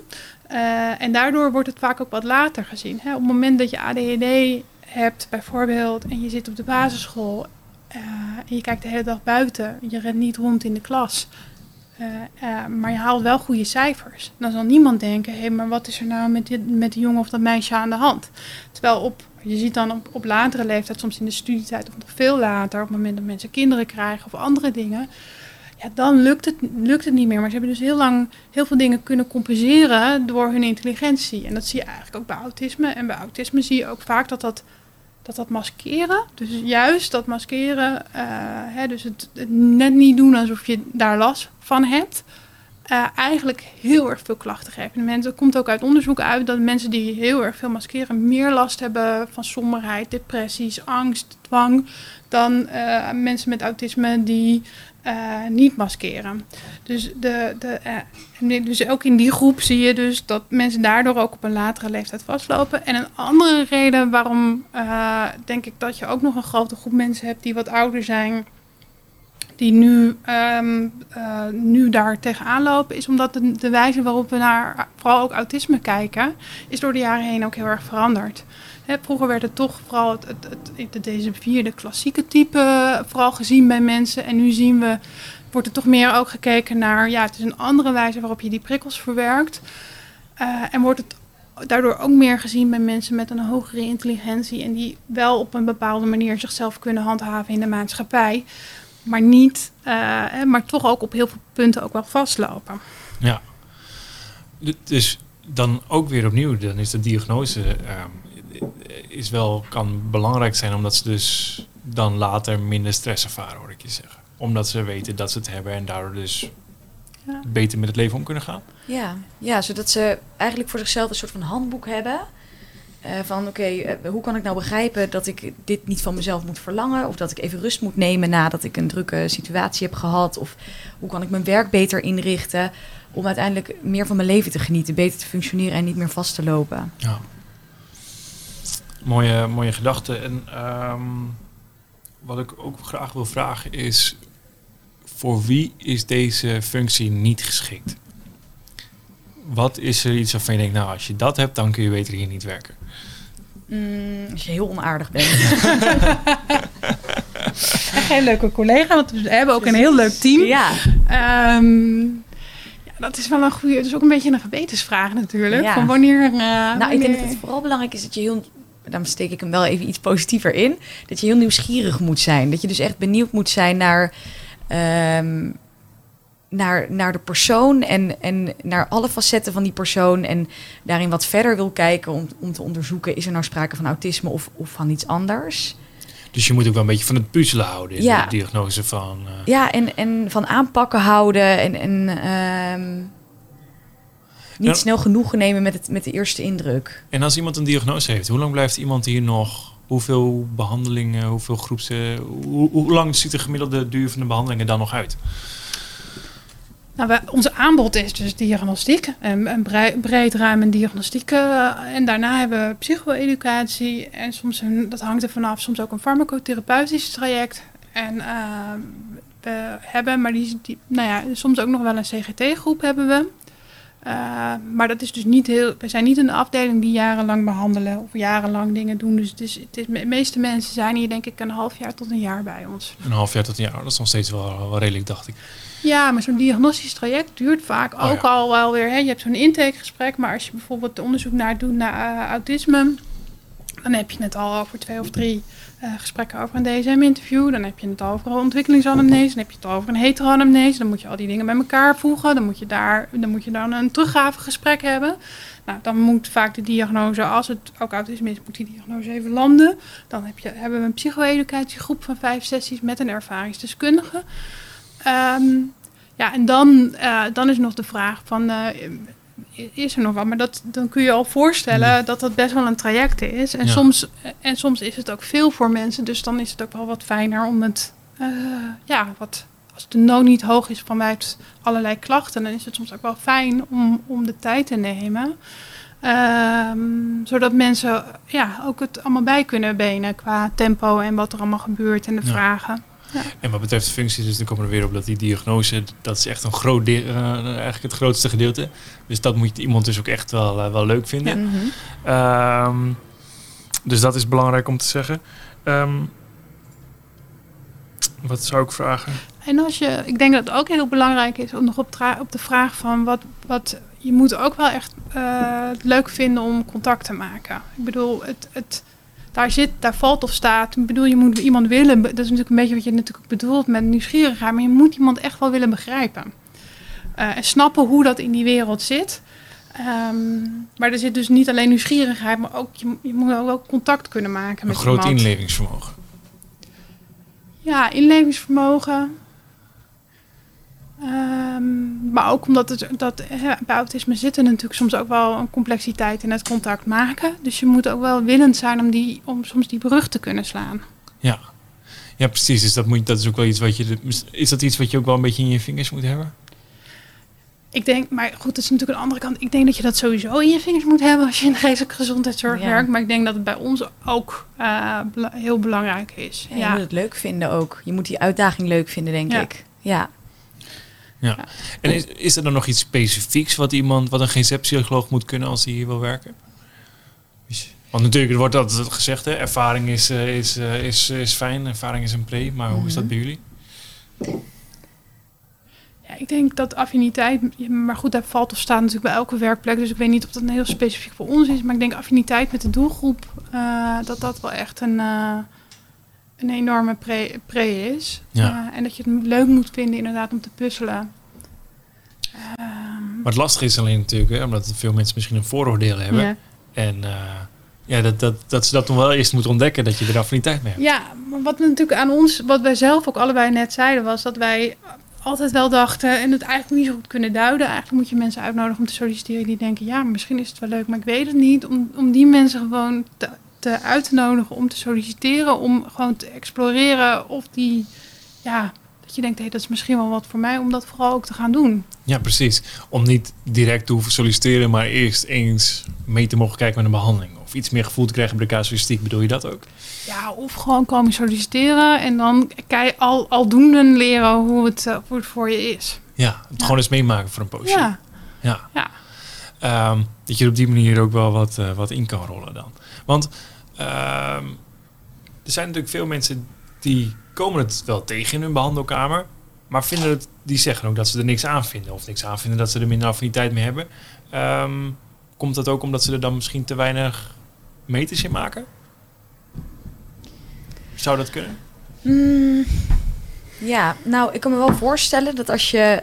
Uh, en daardoor wordt het vaak ook wat later gezien. Hè? Op het moment dat je A D H D hebt bijvoorbeeld... en je zit op de basisschool uh, en je kijkt de hele dag buiten... je rent niet rond in de klas... Uh, uh, maar je haalt wel goede cijfers. Dan zal niemand denken, hé, hey, maar wat is er nou met, dit, met die jongen of dat meisje aan de hand? Terwijl op, je ziet dan op, op latere leeftijd, soms in de studietijd of nog veel later... op het moment dat mensen kinderen krijgen of andere dingen... ja, dan lukt het, lukt het niet meer. Maar ze hebben dus heel lang heel veel dingen kunnen compenseren door hun intelligentie. En dat zie je eigenlijk ook bij autisme. En bij autisme zie je ook vaak dat dat... Dat dat maskeren, dus juist dat maskeren, uh, hè, dus het, het net niet doen alsof je daar last van hebt, uh, eigenlijk heel erg veel klachten geeft. Dat komt ook uit onderzoek uit dat mensen die heel erg veel maskeren meer last hebben van somberheid, depressies, angst, dwang, dan uh, mensen met autisme die uh, niet maskeren. Dus, de, de, uh, dus ook in die groep zie je dus dat mensen daardoor ook op een latere leeftijd vastlopen. En een andere reden waarom uh, denk ik dat je ook nog een grote groep mensen hebt die wat ouder zijn, die nu, um, uh, nu daar tegenaan lopen, is omdat de, de wijze waarop we naar vooral ook autisme kijken, is door de jaren heen ook heel erg veranderd. He, vroeger werd het toch vooral het, het, het, het, deze vierde klassieke type vooral gezien bij mensen. En nu zien we, wordt er toch meer ook gekeken naar, ja, het is een andere wijze waarop je die prikkels verwerkt. Uh, en wordt het daardoor ook meer gezien bij mensen met een hogere intelligentie. En die wel op een bepaalde manier zichzelf kunnen handhaven in de maatschappij. Maar niet, uh, maar toch ook op heel veel punten ook wel vastlopen. Ja, dus dan ook weer opnieuw, dan is de diagnose... Uh, is wel, kan belangrijk zijn, omdat ze dus dan later minder stress ervaren, hoor ik je zeggen. Omdat ze weten dat ze het hebben en daardoor dus ja. beter met het leven om kunnen gaan. Ja, ja, zodat ze eigenlijk voor zichzelf een soort van handboek hebben. Uh, van oké, okay, hoe kan ik nou begrijpen dat ik dit niet van mezelf moet verlangen? Of dat ik even rust moet nemen nadat ik een drukke situatie heb gehad? Of hoe kan ik mijn werk beter inrichten om uiteindelijk meer van mijn leven te genieten, beter te functioneren en niet meer vast te lopen? Ja. Mooie, mooie gedachten. En um, wat ik ook graag wil vragen is, voor wie is deze functie niet geschikt? Wat is er iets waarvan je denkt, nou, als je dat hebt, dan kun je beter hier niet werken? Mm, als je heel onaardig bent. Geen leuke collega, want we hebben ook een heel leuk team. Ja. Um, ja, dat is wel een goede, het is ook een beetje een gewetensvraag natuurlijk. Ja. Van wanneer, uh, nou, wanneer... Ik denk dat het vooral belangrijk is dat je heel... Daarom steek ik hem wel even iets positiever in. Dat je heel nieuwsgierig moet zijn. Dat je dus echt benieuwd moet zijn naar... Um, Naar, naar de persoon en, en naar alle facetten van die persoon en daarin wat verder wil kijken om, om te onderzoeken, is er nou sprake van autisme of, of van iets anders? Dus je moet ook wel een beetje van het puzzelen houden in ja. de diagnose van... Uh... Ja, en, en van aanpakken houden en, en um, niet nou, snel genoegen nemen met, het, met de eerste indruk. En als iemand een diagnose heeft, hoe lang blijft iemand hier nog... Hoeveel behandelingen, hoeveel groeps... Uh, hoe, hoe lang ziet de gemiddelde duur van de behandelingen dan nog uit? Nou, we, onze aanbod is dus diagnostiek, een, een breid, breid ruim en diagnostiek. Uh, en daarna hebben we psycho-educatie en soms, een, dat hangt er vanaf, soms ook een farmacotherapeutisch traject. En uh, we hebben, maar die, die, nou ja, soms ook nog wel een C G T-groep hebben we. Uh, maar dat is dus niet heel, we zijn niet een afdeling die jarenlang behandelen of jarenlang dingen doen. Dus het is, het is, de meeste mensen zijn hier denk ik een half jaar tot een jaar bij ons. Een half jaar tot een jaar, dat is nog steeds wel, wel redelijk, dacht ik. Ja, maar zo'n diagnostisch traject duurt vaak oh, ook ja. al wel weer. Hè? Je hebt zo'n intakegesprek, maar als je bijvoorbeeld onderzoek naar doet naar uh, autisme, dan heb je het al over twee of drie uh, gesprekken over een D S M-interview. Dan heb je het al over een ontwikkelingsanamnese, dan heb je het al over een heteroanamnese. Dan moet je al die dingen bij elkaar voegen. Dan moet je daar, dan moet je dan een teruggavegesprek hebben. Nou, dan moet vaak de diagnose, als het ook autisme is, moet die diagnose even landen. Dan heb je, hebben we een psycho-educatiegroep van vijf sessies met een ervaringsdeskundige. Um, ja, en dan, uh, dan is nog de vraag van, uh, is er nog wat? Maar dat, dan kun je al voorstellen dat dat best wel een traject is. En, ja. soms, en soms is het ook veel voor mensen, dus dan is het ook wel wat fijner om het, uh, ja, wat, als de no niet hoog is vanuit allerlei klachten, dan is het soms ook wel fijn om, om de tijd te nemen. Um, zodat mensen ja, ook het allemaal bij kunnen benen qua tempo en wat er allemaal gebeurt en de ja. vragen. Ja. En wat betreft functies, dus dan komen we er weer op dat die diagnose, dat is echt een groot de- uh, eigenlijk het grootste gedeelte. Dus dat moet iemand dus ook echt wel, uh, wel leuk vinden. Ja. Um, dus dat is belangrijk om te zeggen. Um, wat zou ik vragen? En als je, ik denk dat het ook heel belangrijk is om nog op, tra- op de vraag van wat, wat je moet ook wel echt uh, leuk vinden om contact te maken. Ik bedoel, het. het Daar zit, daar valt of staat. Ik bedoel, je moet iemand willen. Dat is natuurlijk een beetje wat je natuurlijk bedoelt met nieuwsgierigheid. Maar je moet iemand echt wel willen begrijpen. Uh, en snappen hoe dat in die wereld zit. Um, maar er zit dus niet alleen nieuwsgierigheid. Maar ook je, je moet ook contact kunnen maken met iemand. Een groot inlevingsvermogen. Ja, inlevingsvermogen. Um, maar ook omdat het, dat, he, bij autisme zit er natuurlijk soms ook wel een complexiteit in het contact maken. Dus je moet ook wel willend zijn om, die, om soms die brug te kunnen slaan. Ja, ja precies. Dus dat, moet, dat is ook wel iets wat je. Is dat iets wat je ook wel een beetje in je vingers moet hebben? Ik denk, maar goed, dat is natuurlijk een andere kant. Ik denk dat je dat sowieso in je vingers moet hebben als je in de geestelijke gezondheidszorg ja. werkt. Maar ik denk dat het bij ons ook uh, bela- heel belangrijk is. Ja, ja. Je moet het leuk vinden ook. Je moet die uitdaging leuk vinden, denk ja. ik. Ja. Ja. En is, is er dan nog iets specifieks wat iemand, wat een GGZ-psycholoog moet kunnen als hij hier wil werken? Want natuurlijk wordt dat gezegd, hè? Ervaring is, is, is, is fijn, ervaring is een pre, maar hoe is dat bij jullie? Ja, ik denk dat affiniteit, maar goed, daar valt of staat natuurlijk bij elke werkplek, dus ik weet niet of dat heel specifiek voor ons is, maar ik denk affiniteit met de doelgroep, uh, dat dat wel echt een... Uh, een enorme pre, pre is. Ja. Uh, en dat je het leuk moet vinden inderdaad om te puzzelen. Uh, maar het lastige is alleen natuurlijk, hè, omdat veel mensen misschien een vooroordeel hebben. Ja. En uh, ja, dat, dat, dat ze dat dan wel eerst moeten ontdekken, dat je er affiniteit mee hebt. Ja, maar wat natuurlijk aan ons, wat wij zelf ook allebei net zeiden, was dat wij altijd wel dachten en het eigenlijk niet zo goed kunnen duiden. Eigenlijk moet je mensen uitnodigen om te solliciteren die denken, ja, misschien is het wel leuk, maar ik weet het niet. Om, om die mensen gewoon te uit te nodigen om te solliciteren, om gewoon te exploreren of die, ja, dat je denkt, hé, dat is misschien wel wat voor mij, om dat vooral ook te gaan doen. Ja, precies. Om niet direct te hoeven solliciteren, maar eerst eens mee te mogen kijken met een behandeling of iets meer gevoel te krijgen bij de casuïstiek, bedoel je dat ook? Ja, of gewoon komen solliciteren en dan kei, al, aldoende leren hoe het, hoe het voor je is. Ja, het ja. gewoon eens meemaken voor een poosje. Ja. ja. ja. Um, dat je op die manier ook wel wat, uh, wat in kan rollen dan. Want um, er zijn natuurlijk veel mensen die komen het wel tegen in hun behandelkamer, maar vinden het, die zeggen ook dat ze er niks aan vinden of niks aan vinden dat ze er minder affiniteit mee hebben. Um, komt dat ook omdat ze er dan misschien te weinig meters in maken? Zou dat kunnen? Mm, ja, nou, ik kan me wel voorstellen dat als je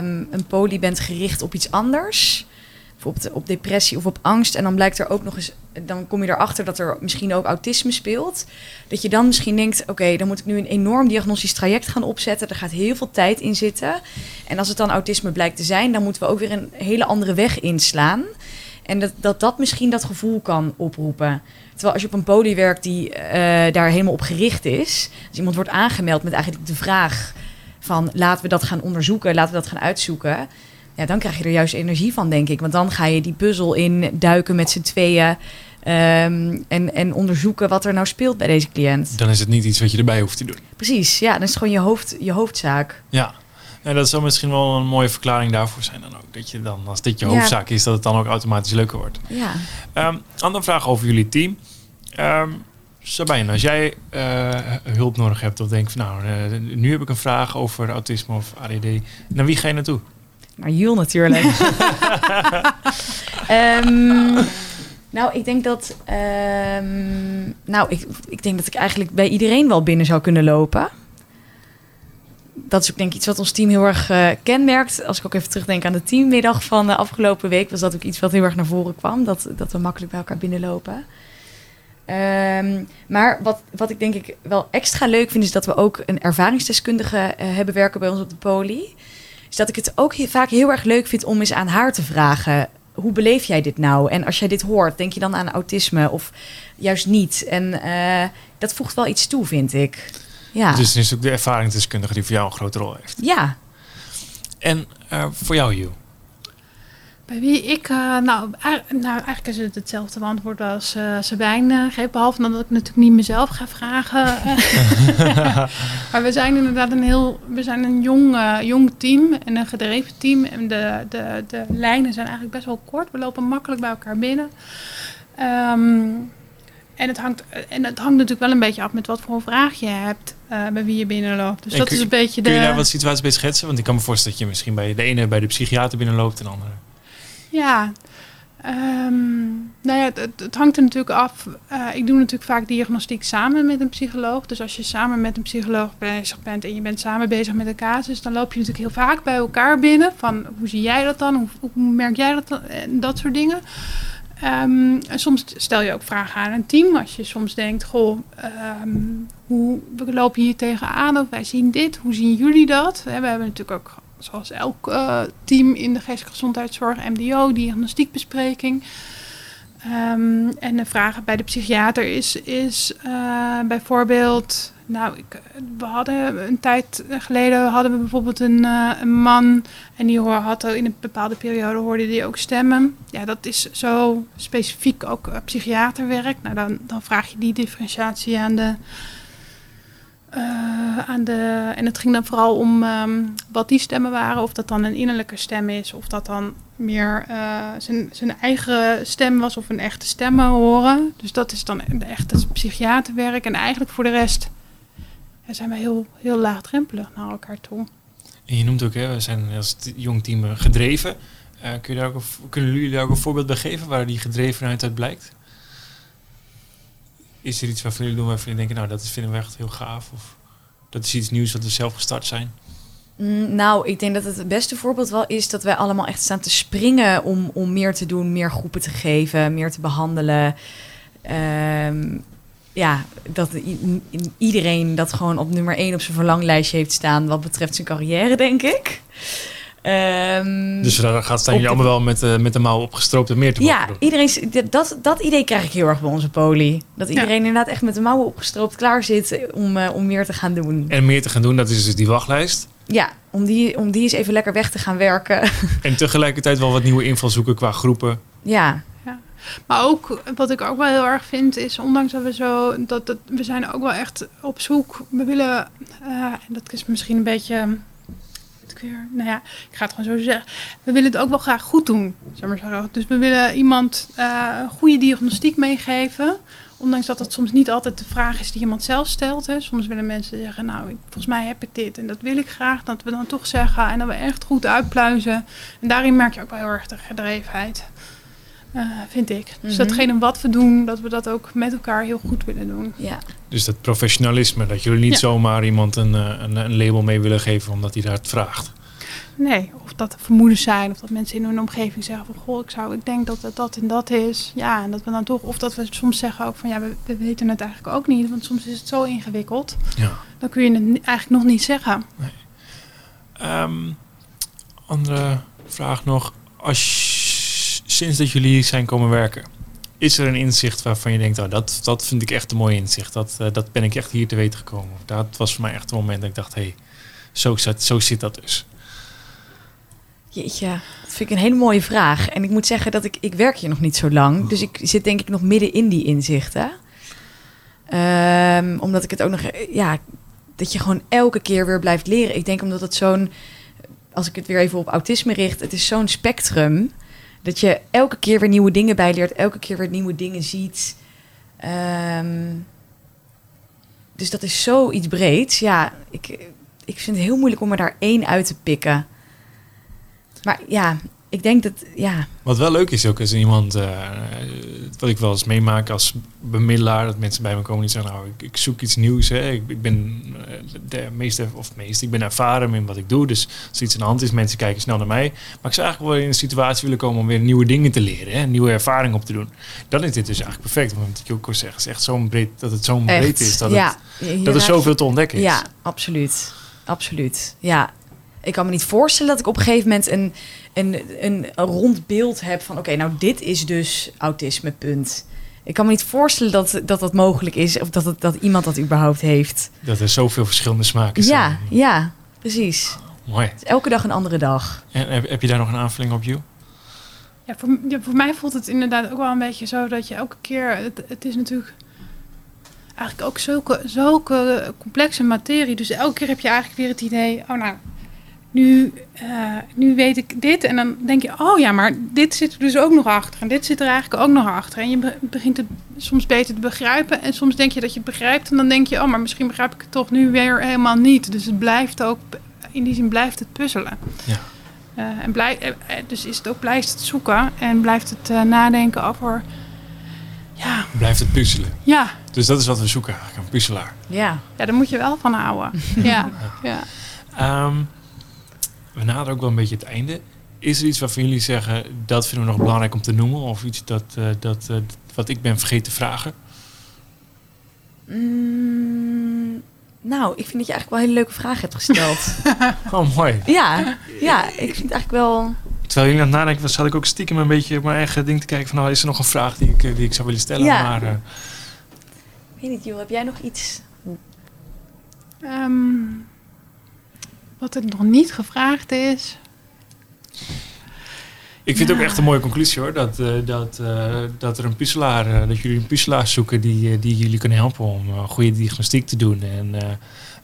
um, een poli bent gericht op iets anders, bijvoorbeeld op depressie of op angst, en dan blijkt er ook nog eens, dan kom je erachter dat er misschien ook autisme speelt, dat je dan misschien denkt, oké, okay, dan moet ik nu een enorm diagnostisch traject gaan opzetten. Er gaat heel veel tijd in zitten. En als het dan autisme blijkt te zijn, dan moeten we ook weer een hele andere weg inslaan. En dat dat, dat misschien dat gevoel kan oproepen. Terwijl als je op een poli werkt die uh, daar helemaal op gericht is, als iemand wordt aangemeld met eigenlijk de vraag van laten we dat gaan onderzoeken, laten we dat gaan uitzoeken, ja, dan krijg je er juist energie van, denk ik. Want dan ga je die puzzel in duiken met z'n tweeën. Um, en, en onderzoeken wat er nou speelt bij deze cliënt. Dan is het niet iets wat je erbij hoeft te doen. Precies, ja. Dan is het gewoon je, hoofd, je hoofdzaak. Ja, en dat zou misschien wel een mooie verklaring daarvoor zijn dan ook. Dat je dan, als dit je hoofdzaak ja. is, dat het dan ook automatisch leuker wordt. Ja. Um, andere vraag over jullie team. Um, Sabijn, als jij uh, hulp nodig hebt of denkt van nou, uh, nu heb ik een vraag over autisme of A D D. Naar wie ga je naartoe? Naar Juul natuurlijk. um, nou, ik denk dat... Um, nou, ik, ik denk dat ik eigenlijk bij iedereen wel binnen zou kunnen lopen. Dat is ook denk ik iets wat ons team heel erg uh, kenmerkt. Als ik ook even terugdenk aan de teammiddag van de afgelopen week, was dat ook iets wat heel erg naar voren kwam. Dat, dat we makkelijk bij elkaar binnenlopen. Um, maar wat, wat ik denk ik wel extra leuk vind, is dat we ook een ervaringsdeskundige uh, hebben werken bij ons op de poli. Dat ik het ook vaak heel erg leuk vind om eens aan haar te vragen, hoe beleef jij dit nou? En als jij dit hoort, denk je dan aan autisme of juist niet? En uh, dat voegt wel iets toe, vind ik. Ja. Dus er is ook de ervaringsdeskundige die voor jou een grote rol heeft. Ja. En uh, voor jou, Juul? Bij wie ik... Uh, nou, nou, eigenlijk is het hetzelfde antwoord als uh, Sabijn uh, geeft. Behalve dat ik natuurlijk niet mezelf ga vragen. Maar we zijn inderdaad een heel... We zijn een jong, uh, jong team en een gedreven team. En de, de, de lijnen zijn eigenlijk best wel kort. We lopen makkelijk bij elkaar binnen. Um, en, het hangt, en het hangt natuurlijk wel een beetje af met wat voor vraag je hebt. Uh, bij wie je binnenloopt. Dus en dat kun, is een beetje de... Kun je daar wat situaties bij schetsen? Want ik kan me voorstellen dat je misschien bij de ene bij de psychiater binnenloopt en de andere... Ja, um, nou ja, het, het hangt er natuurlijk af. Uh, ik doe natuurlijk vaak diagnostiek samen met een psycholoog. Dus als je samen met een psycholoog bezig bent en je bent samen bezig met een casus, dan loop je natuurlijk heel vaak bij elkaar binnen. Van hoe zie jij dat dan? Hoe, hoe merk jij dat dan? En dat soort dingen. Um, en soms stel je ook vragen aan een team. Als je soms denkt, goh, um, hoe we lopen hier tegenaan? Of wij zien dit, hoe zien jullie dat? We hebben natuurlijk ook... Zoals elk uh, team in de geestelijke gezondheidszorg, M D O, diagnostiekbespreking. Um, en de vraag bij de psychiater is, is uh, bijvoorbeeld... Nou, ik, we hadden een tijd geleden hadden we bijvoorbeeld een, uh, een man... en die had in een bepaalde periode hoorde die ook stemmen. Ja, dat is zo specifiek ook uh, psychiaterwerk. Nou, dan, dan vraag je die differentiatie aan de... Uh, aan de, en het ging dan vooral om um, wat die stemmen waren. Of dat dan een innerlijke stem is. Of dat dan meer uh, zijn, zijn eigen stem was. Of een echte stemmen horen. Dus dat is dan de echte psychiaterwerk. En eigenlijk voor de rest ja, zijn we heel, heel laagdrempelig naar elkaar toe. En je noemt ook, hè, we zijn als jong team gedreven. Uh, kun je daar ook, kunnen jullie daar ook een voorbeeld bij geven waar die gedrevenheid uit blijkt? Is er iets waarvan jullie doen waarvan jullie denken, nou, dat vinden we echt heel gaaf? Of dat is iets nieuws wat we zelf gestart zijn? Mm, nou, ik denk dat het het beste voorbeeld wel is dat wij allemaal echt staan te springen om, om meer te doen, meer groepen te geven, meer te behandelen. Um, ja, dat i- iedereen dat gewoon op nummer één op zijn verlanglijstje heeft staan wat betreft zijn carrière, denk ik. Um, dus daar gaat staan jullie allemaal wel met, uh, met de mouw opgestroopt en meer te maken. Ja, doen. Iedereen, dat, dat idee krijg ik heel erg bij onze poli. Dat iedereen ja. inderdaad echt met de mouwen opgestroopt klaar zit om, uh, om meer te gaan doen. En meer te gaan doen, dat is dus die wachtlijst. Ja, om die, om die eens even lekker weg te gaan werken. En tegelijkertijd wel wat nieuwe invalshoeken qua groepen. Ja. Ja. Maar ook, wat ik ook wel heel erg vind, is ondanks dat we zo, dat, dat we zijn ook wel echt op zoek. We willen, uh, en dat is misschien een beetje, nou ja, ik ga het gewoon zo zeggen. We willen het ook wel graag goed doen, zeg maar zo. Dus we willen iemand uh, goede diagnostiek meegeven. Ondanks dat dat soms niet altijd de vraag is die iemand zelf stelt. Hè. Soms willen mensen zeggen, nou, ik, volgens mij heb ik dit en dat wil ik graag. Dat we dan toch zeggen en dat we echt goed uitpluizen. En daarin merk je ook wel heel erg de gedrevenheid, uh, vind ik. Dus mm-hmm. datgene wat we doen, dat we dat ook met elkaar heel goed willen doen. Ja. Dus dat professionalisme, dat jullie niet ja. zomaar iemand een, een, een label mee willen geven omdat hij daar het vraagt. Nee, of dat er vermoedens zijn, of dat mensen in hun omgeving zeggen van goh, ik zou, ik denk dat het dat en dat is. Ja, en dat we dan toch, of dat we soms zeggen ook van ja, we, we weten het eigenlijk ook niet, want soms is het zo ingewikkeld. Ja. Dan kun je het eigenlijk nog niet zeggen. Nee. Um, andere vraag nog. Als, sinds dat jullie zijn komen werken, is er een inzicht waarvan je denkt, oh, dat, dat vind ik echt een mooi inzicht. Dat, uh, dat ben ik echt hier te weten gekomen. Dat was voor mij echt het moment dat ik dacht, hé, hey, zo, zo zit dat dus. Jeetje, dat vind ik een hele mooie vraag. En ik moet zeggen dat ik, ik werk hier nog niet zo lang. Dus ik zit denk ik nog midden in die inzichten. Um, omdat ik het ook nog... Ja, dat je gewoon elke keer weer blijft leren. Ik denk omdat het zo'n... Als ik het weer even op autisme richt. Het is zo'n spectrum. Dat je elke keer weer nieuwe dingen bijleert. Elke keer weer nieuwe dingen ziet. Um, dus dat is zoiets breeds. Ja, ik, ik vind het heel moeilijk om er daar één uit te pikken. Maar ja, ik denk dat, ja. Wat wel leuk is ook, is iemand, uh, wat ik wel eens meemaak als bemiddelaar, dat mensen bij me komen die zeggen, nou, ik, ik zoek iets nieuws. Hè. Ik, ik ben de meeste, of meeste, ik ben ervaren in wat ik doe. Dus als iets aan de hand is, mensen kijken snel naar mij. Maar ik zou eigenlijk wel in een situatie willen komen om weer nieuwe dingen te leren, hè, nieuwe ervaring op te doen. Dan is dit dus eigenlijk perfect, want ik ook al zeg, is echt zo'n breed, dat het zo'n echt, breed is, dat, ja, het, dat er zoveel te ontdekken is. Ja, absoluut. Absoluut, ja. Ik kan me niet voorstellen dat ik op een gegeven moment een, een, een, een rond beeld heb van... oké, okay, nou dit is dus autisme, punt. Ik kan me niet voorstellen dat dat, dat mogelijk is... of dat, het, dat iemand dat überhaupt heeft. Dat er zoveel verschillende smaken zijn. Ja, ja, precies. Oh, mooi. Dus elke dag een andere dag. En heb, heb je daar nog een aanvulling op, Juul? Ja, voor, ja, voor mij voelt het inderdaad ook wel een beetje zo... dat je elke keer... het, het is natuurlijk... eigenlijk ook zulke, zulke complexe materie. Dus elke keer heb je eigenlijk weer het idee... oh nou... Nu, uh, nu weet ik dit en dan denk je... oh ja, maar dit zit er dus ook nog achter. En dit zit er eigenlijk ook nog achter. En je be- begint het soms beter te begrijpen. En soms denk je dat je het begrijpt. En dan denk je, oh, maar misschien begrijp ik het toch nu weer helemaal niet. Dus het blijft ook... in die zin blijft het puzzelen. Ja. Uh, en blij, uh, dus is het ook, blijft het zoeken. En blijft het uh, nadenken over... Ja. Blijft het puzzelen. Ja. Dus dat is wat we zoeken eigenlijk, een puzzelaar. Ja, ja, daar moet je wel van houden. ja. ja. ja. Um, We naderen ook wel een beetje het einde. Is er iets waarvan jullie zeggen, dat vinden we nog belangrijk om te noemen? Of iets dat, uh, dat, uh, wat ik ben vergeten te vragen? Mm, nou, ik vind dat je eigenlijk wel een hele leuke vraag hebt gesteld. Oh, mooi. Ja, ja, ik vind eigenlijk wel... Terwijl jullie aan het nadenken was, zat ik ook stiekem een beetje op mijn eigen ding te kijken. Van, nou, is er nog een vraag die ik, die ik zou willen stellen? Ja. Maar, uh... ik weet niet, Juul, heb jij nog iets? Um... Wat er nog niet gevraagd is. Ik vind ja. het ook echt een mooie conclusie hoor. Dat, uh, dat, uh, dat, er een puzzelaar, uh, dat jullie een puzzelaar zoeken die, uh, die jullie kunnen helpen om uh, goede diagnostiek te doen. En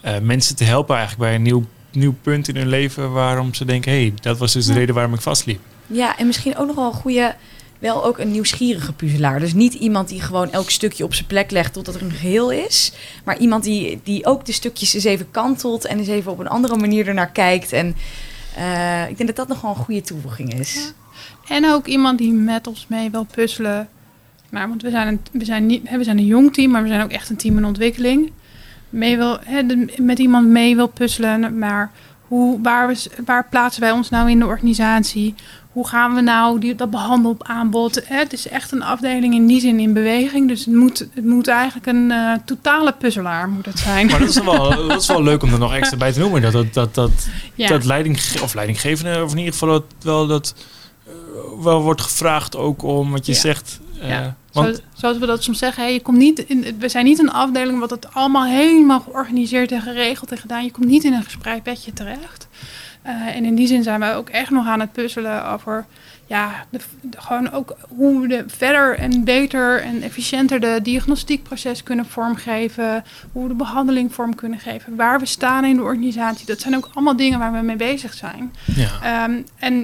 uh, uh, mensen te helpen eigenlijk bij een nieuw, nieuw punt in hun leven. Waarom ze denken, hé, hey, dat was dus ja. de reden waarom ik vastliep. Ja, en misschien ook nog wel een goede, wel ook een nieuwsgierige puzzelaar. Dus niet iemand die gewoon elk stukje op zijn plek legt totdat er een geheel is. Maar iemand die, die ook de stukjes eens even kantelt en eens even op een andere manier ernaar kijkt. En uh, ik denk dat dat nog wel een goede toevoeging is. Ja. En ook iemand die met ons mee wil puzzelen. Nou, want we zijn een, we zijn niet, we zijn een jong team, maar we zijn ook echt een team in ontwikkeling. Mee wil, hè, met iemand mee wil puzzelen, maar hoe, waar, we, waar plaatsen wij ons nou in de organisatie? Hoe gaan we nou die, dat behandelaanbod? Het is echt een afdeling in die zin in beweging. Dus het moet, het moet eigenlijk een uh, totale puzzelaar moet het zijn. Maar dat is wel, dat is wel leuk om er nog extra bij te noemen. Dat, dat, dat, dat, ja. dat leiding, of leidinggevende, of in ieder geval dat, wel dat uh, wel wordt gevraagd ook om wat je ja. zegt. Uh, ja. want Zo, zoals we dat soms zeggen, hey, je komt niet in, we zijn niet een afdeling wat het allemaal helemaal georganiseerd en geregeld en gedaan. Je komt niet in een gespreid bedje terecht. Uh, en in die zin zijn we ook echt nog aan het puzzelen over ja, de, de, gewoon ook hoe we de verder en beter en efficiënter de diagnostiekproces kunnen vormgeven. Hoe we de behandeling vorm kunnen geven. Waar we staan in de organisatie. Dat zijn ook allemaal dingen waar we mee bezig zijn. Ja. Um, en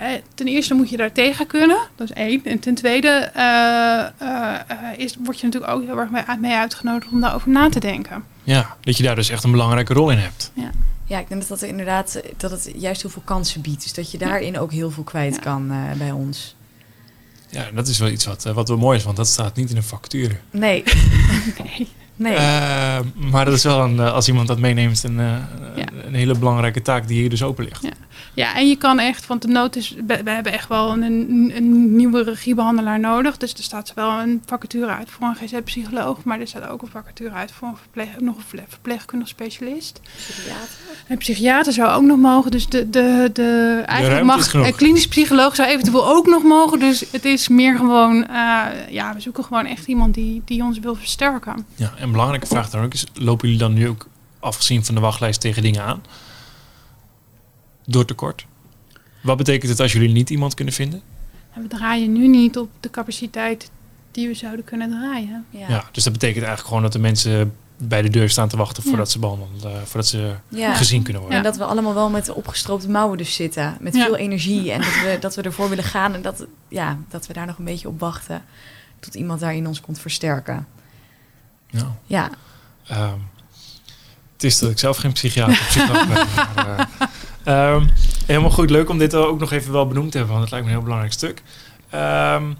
uh, ten eerste moet je daar tegen kunnen. Dat is één. En ten tweede uh, uh, is, word je natuurlijk ook heel erg mee uitgenodigd om daarover na te denken. Ja, dat je daar dus echt een belangrijke rol in hebt. Ja. Ja, ik denk dat dat inderdaad dat het juist heel veel kansen biedt. Dus dat je daarin ook heel veel kwijt ja. kan uh, bij ons. Ja, dat is wel iets wat, uh, wat wel mooi is, want dat staat niet in een factuur. Nee. nee. nee. Uh, maar dat is wel, een, uh, als iemand dat meeneemt, een, uh, ja. een hele belangrijke taak die hier dus open ligt. Ja, ja en je kan echt, want de nood is, we, we hebben echt wel een, een nieuwe regiebehandelaar nodig. Dus er staat zowel een vacature uit voor een G Z-psycholoog, maar er staat ook een vacature uit voor een verpleeg, nog een verpleegkundig specialist. Psychiater. Een psychiater zou ook nog mogen, dus de, de, de, eigenlijk de mag een klinisch psycholoog zou eventueel ook nog mogen. Dus het is meer gewoon, uh, ja, we zoeken gewoon echt iemand die, die ons wil versterken. Ja, en een belangrijke vraag dan ook is, lopen jullie dan nu ook afgezien van de wachtlijst tegen dingen aan? Door tekort? Wat betekent het als jullie niet iemand kunnen vinden? We draaien nu niet op de capaciteit die we zouden kunnen draaien. Ja, ja dus dat betekent eigenlijk gewoon dat de mensen bij de deur staan te wachten voordat ja. ze behandeld, uh, voordat ze ja. gezien kunnen worden. En dat we allemaal wel met opgestroopte mouwen dus zitten. Met ja. veel energie en dat we, dat we ervoor willen gaan. En dat, ja, dat we daar nog een beetje op wachten tot iemand daarin ons komt versterken. Ja. ja. Um, het is dat ik zelf geen psychiater ben. Maar, uh, um, helemaal goed. Leuk om dit ook nog even wel benoemd te hebben. Want het lijkt me een heel belangrijk stuk. Um,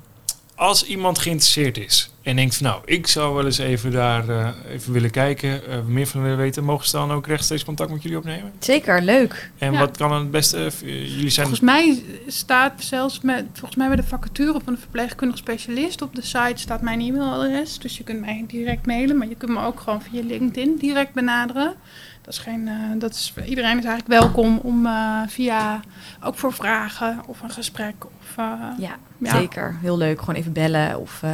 als iemand geïnteresseerd is en denkt van nou, ik zou wel eens even daar uh, even willen kijken. Uh, meer van willen weten. Mogen ze dan ook rechtstreeks contact met jullie opnemen? Zeker, leuk. En ja. wat kan dan het beste? Uh, jullie zijn volgens mij staat zelfs met, volgens mij bij de vacature van een verpleegkundig specialist op de site staat mijn e-mailadres. Dus je kunt mij direct mailen. Maar je kunt me ook gewoon via LinkedIn direct benaderen. Dat is geen, uh, dat is, iedereen is eigenlijk welkom om uh, via, ook voor vragen of een gesprek. Of, uh, ja, ja, zeker. Heel leuk. Gewoon even bellen of uh,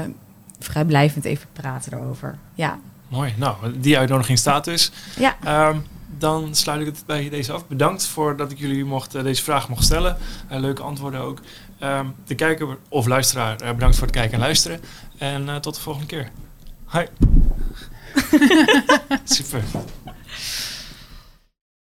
vrijblijvend even praten erover. Ja. Mooi. Nou, die uitnodiging staat dus. Ja. Um, dan sluit ik het bij deze af. Bedankt voor dat ik jullie mocht, uh, deze vraag mocht stellen. Uh, leuke antwoorden ook. Um, de kijker of luisteraar, uh, bedankt voor het kijken en luisteren. En uh, tot de volgende keer. Hoi. Super.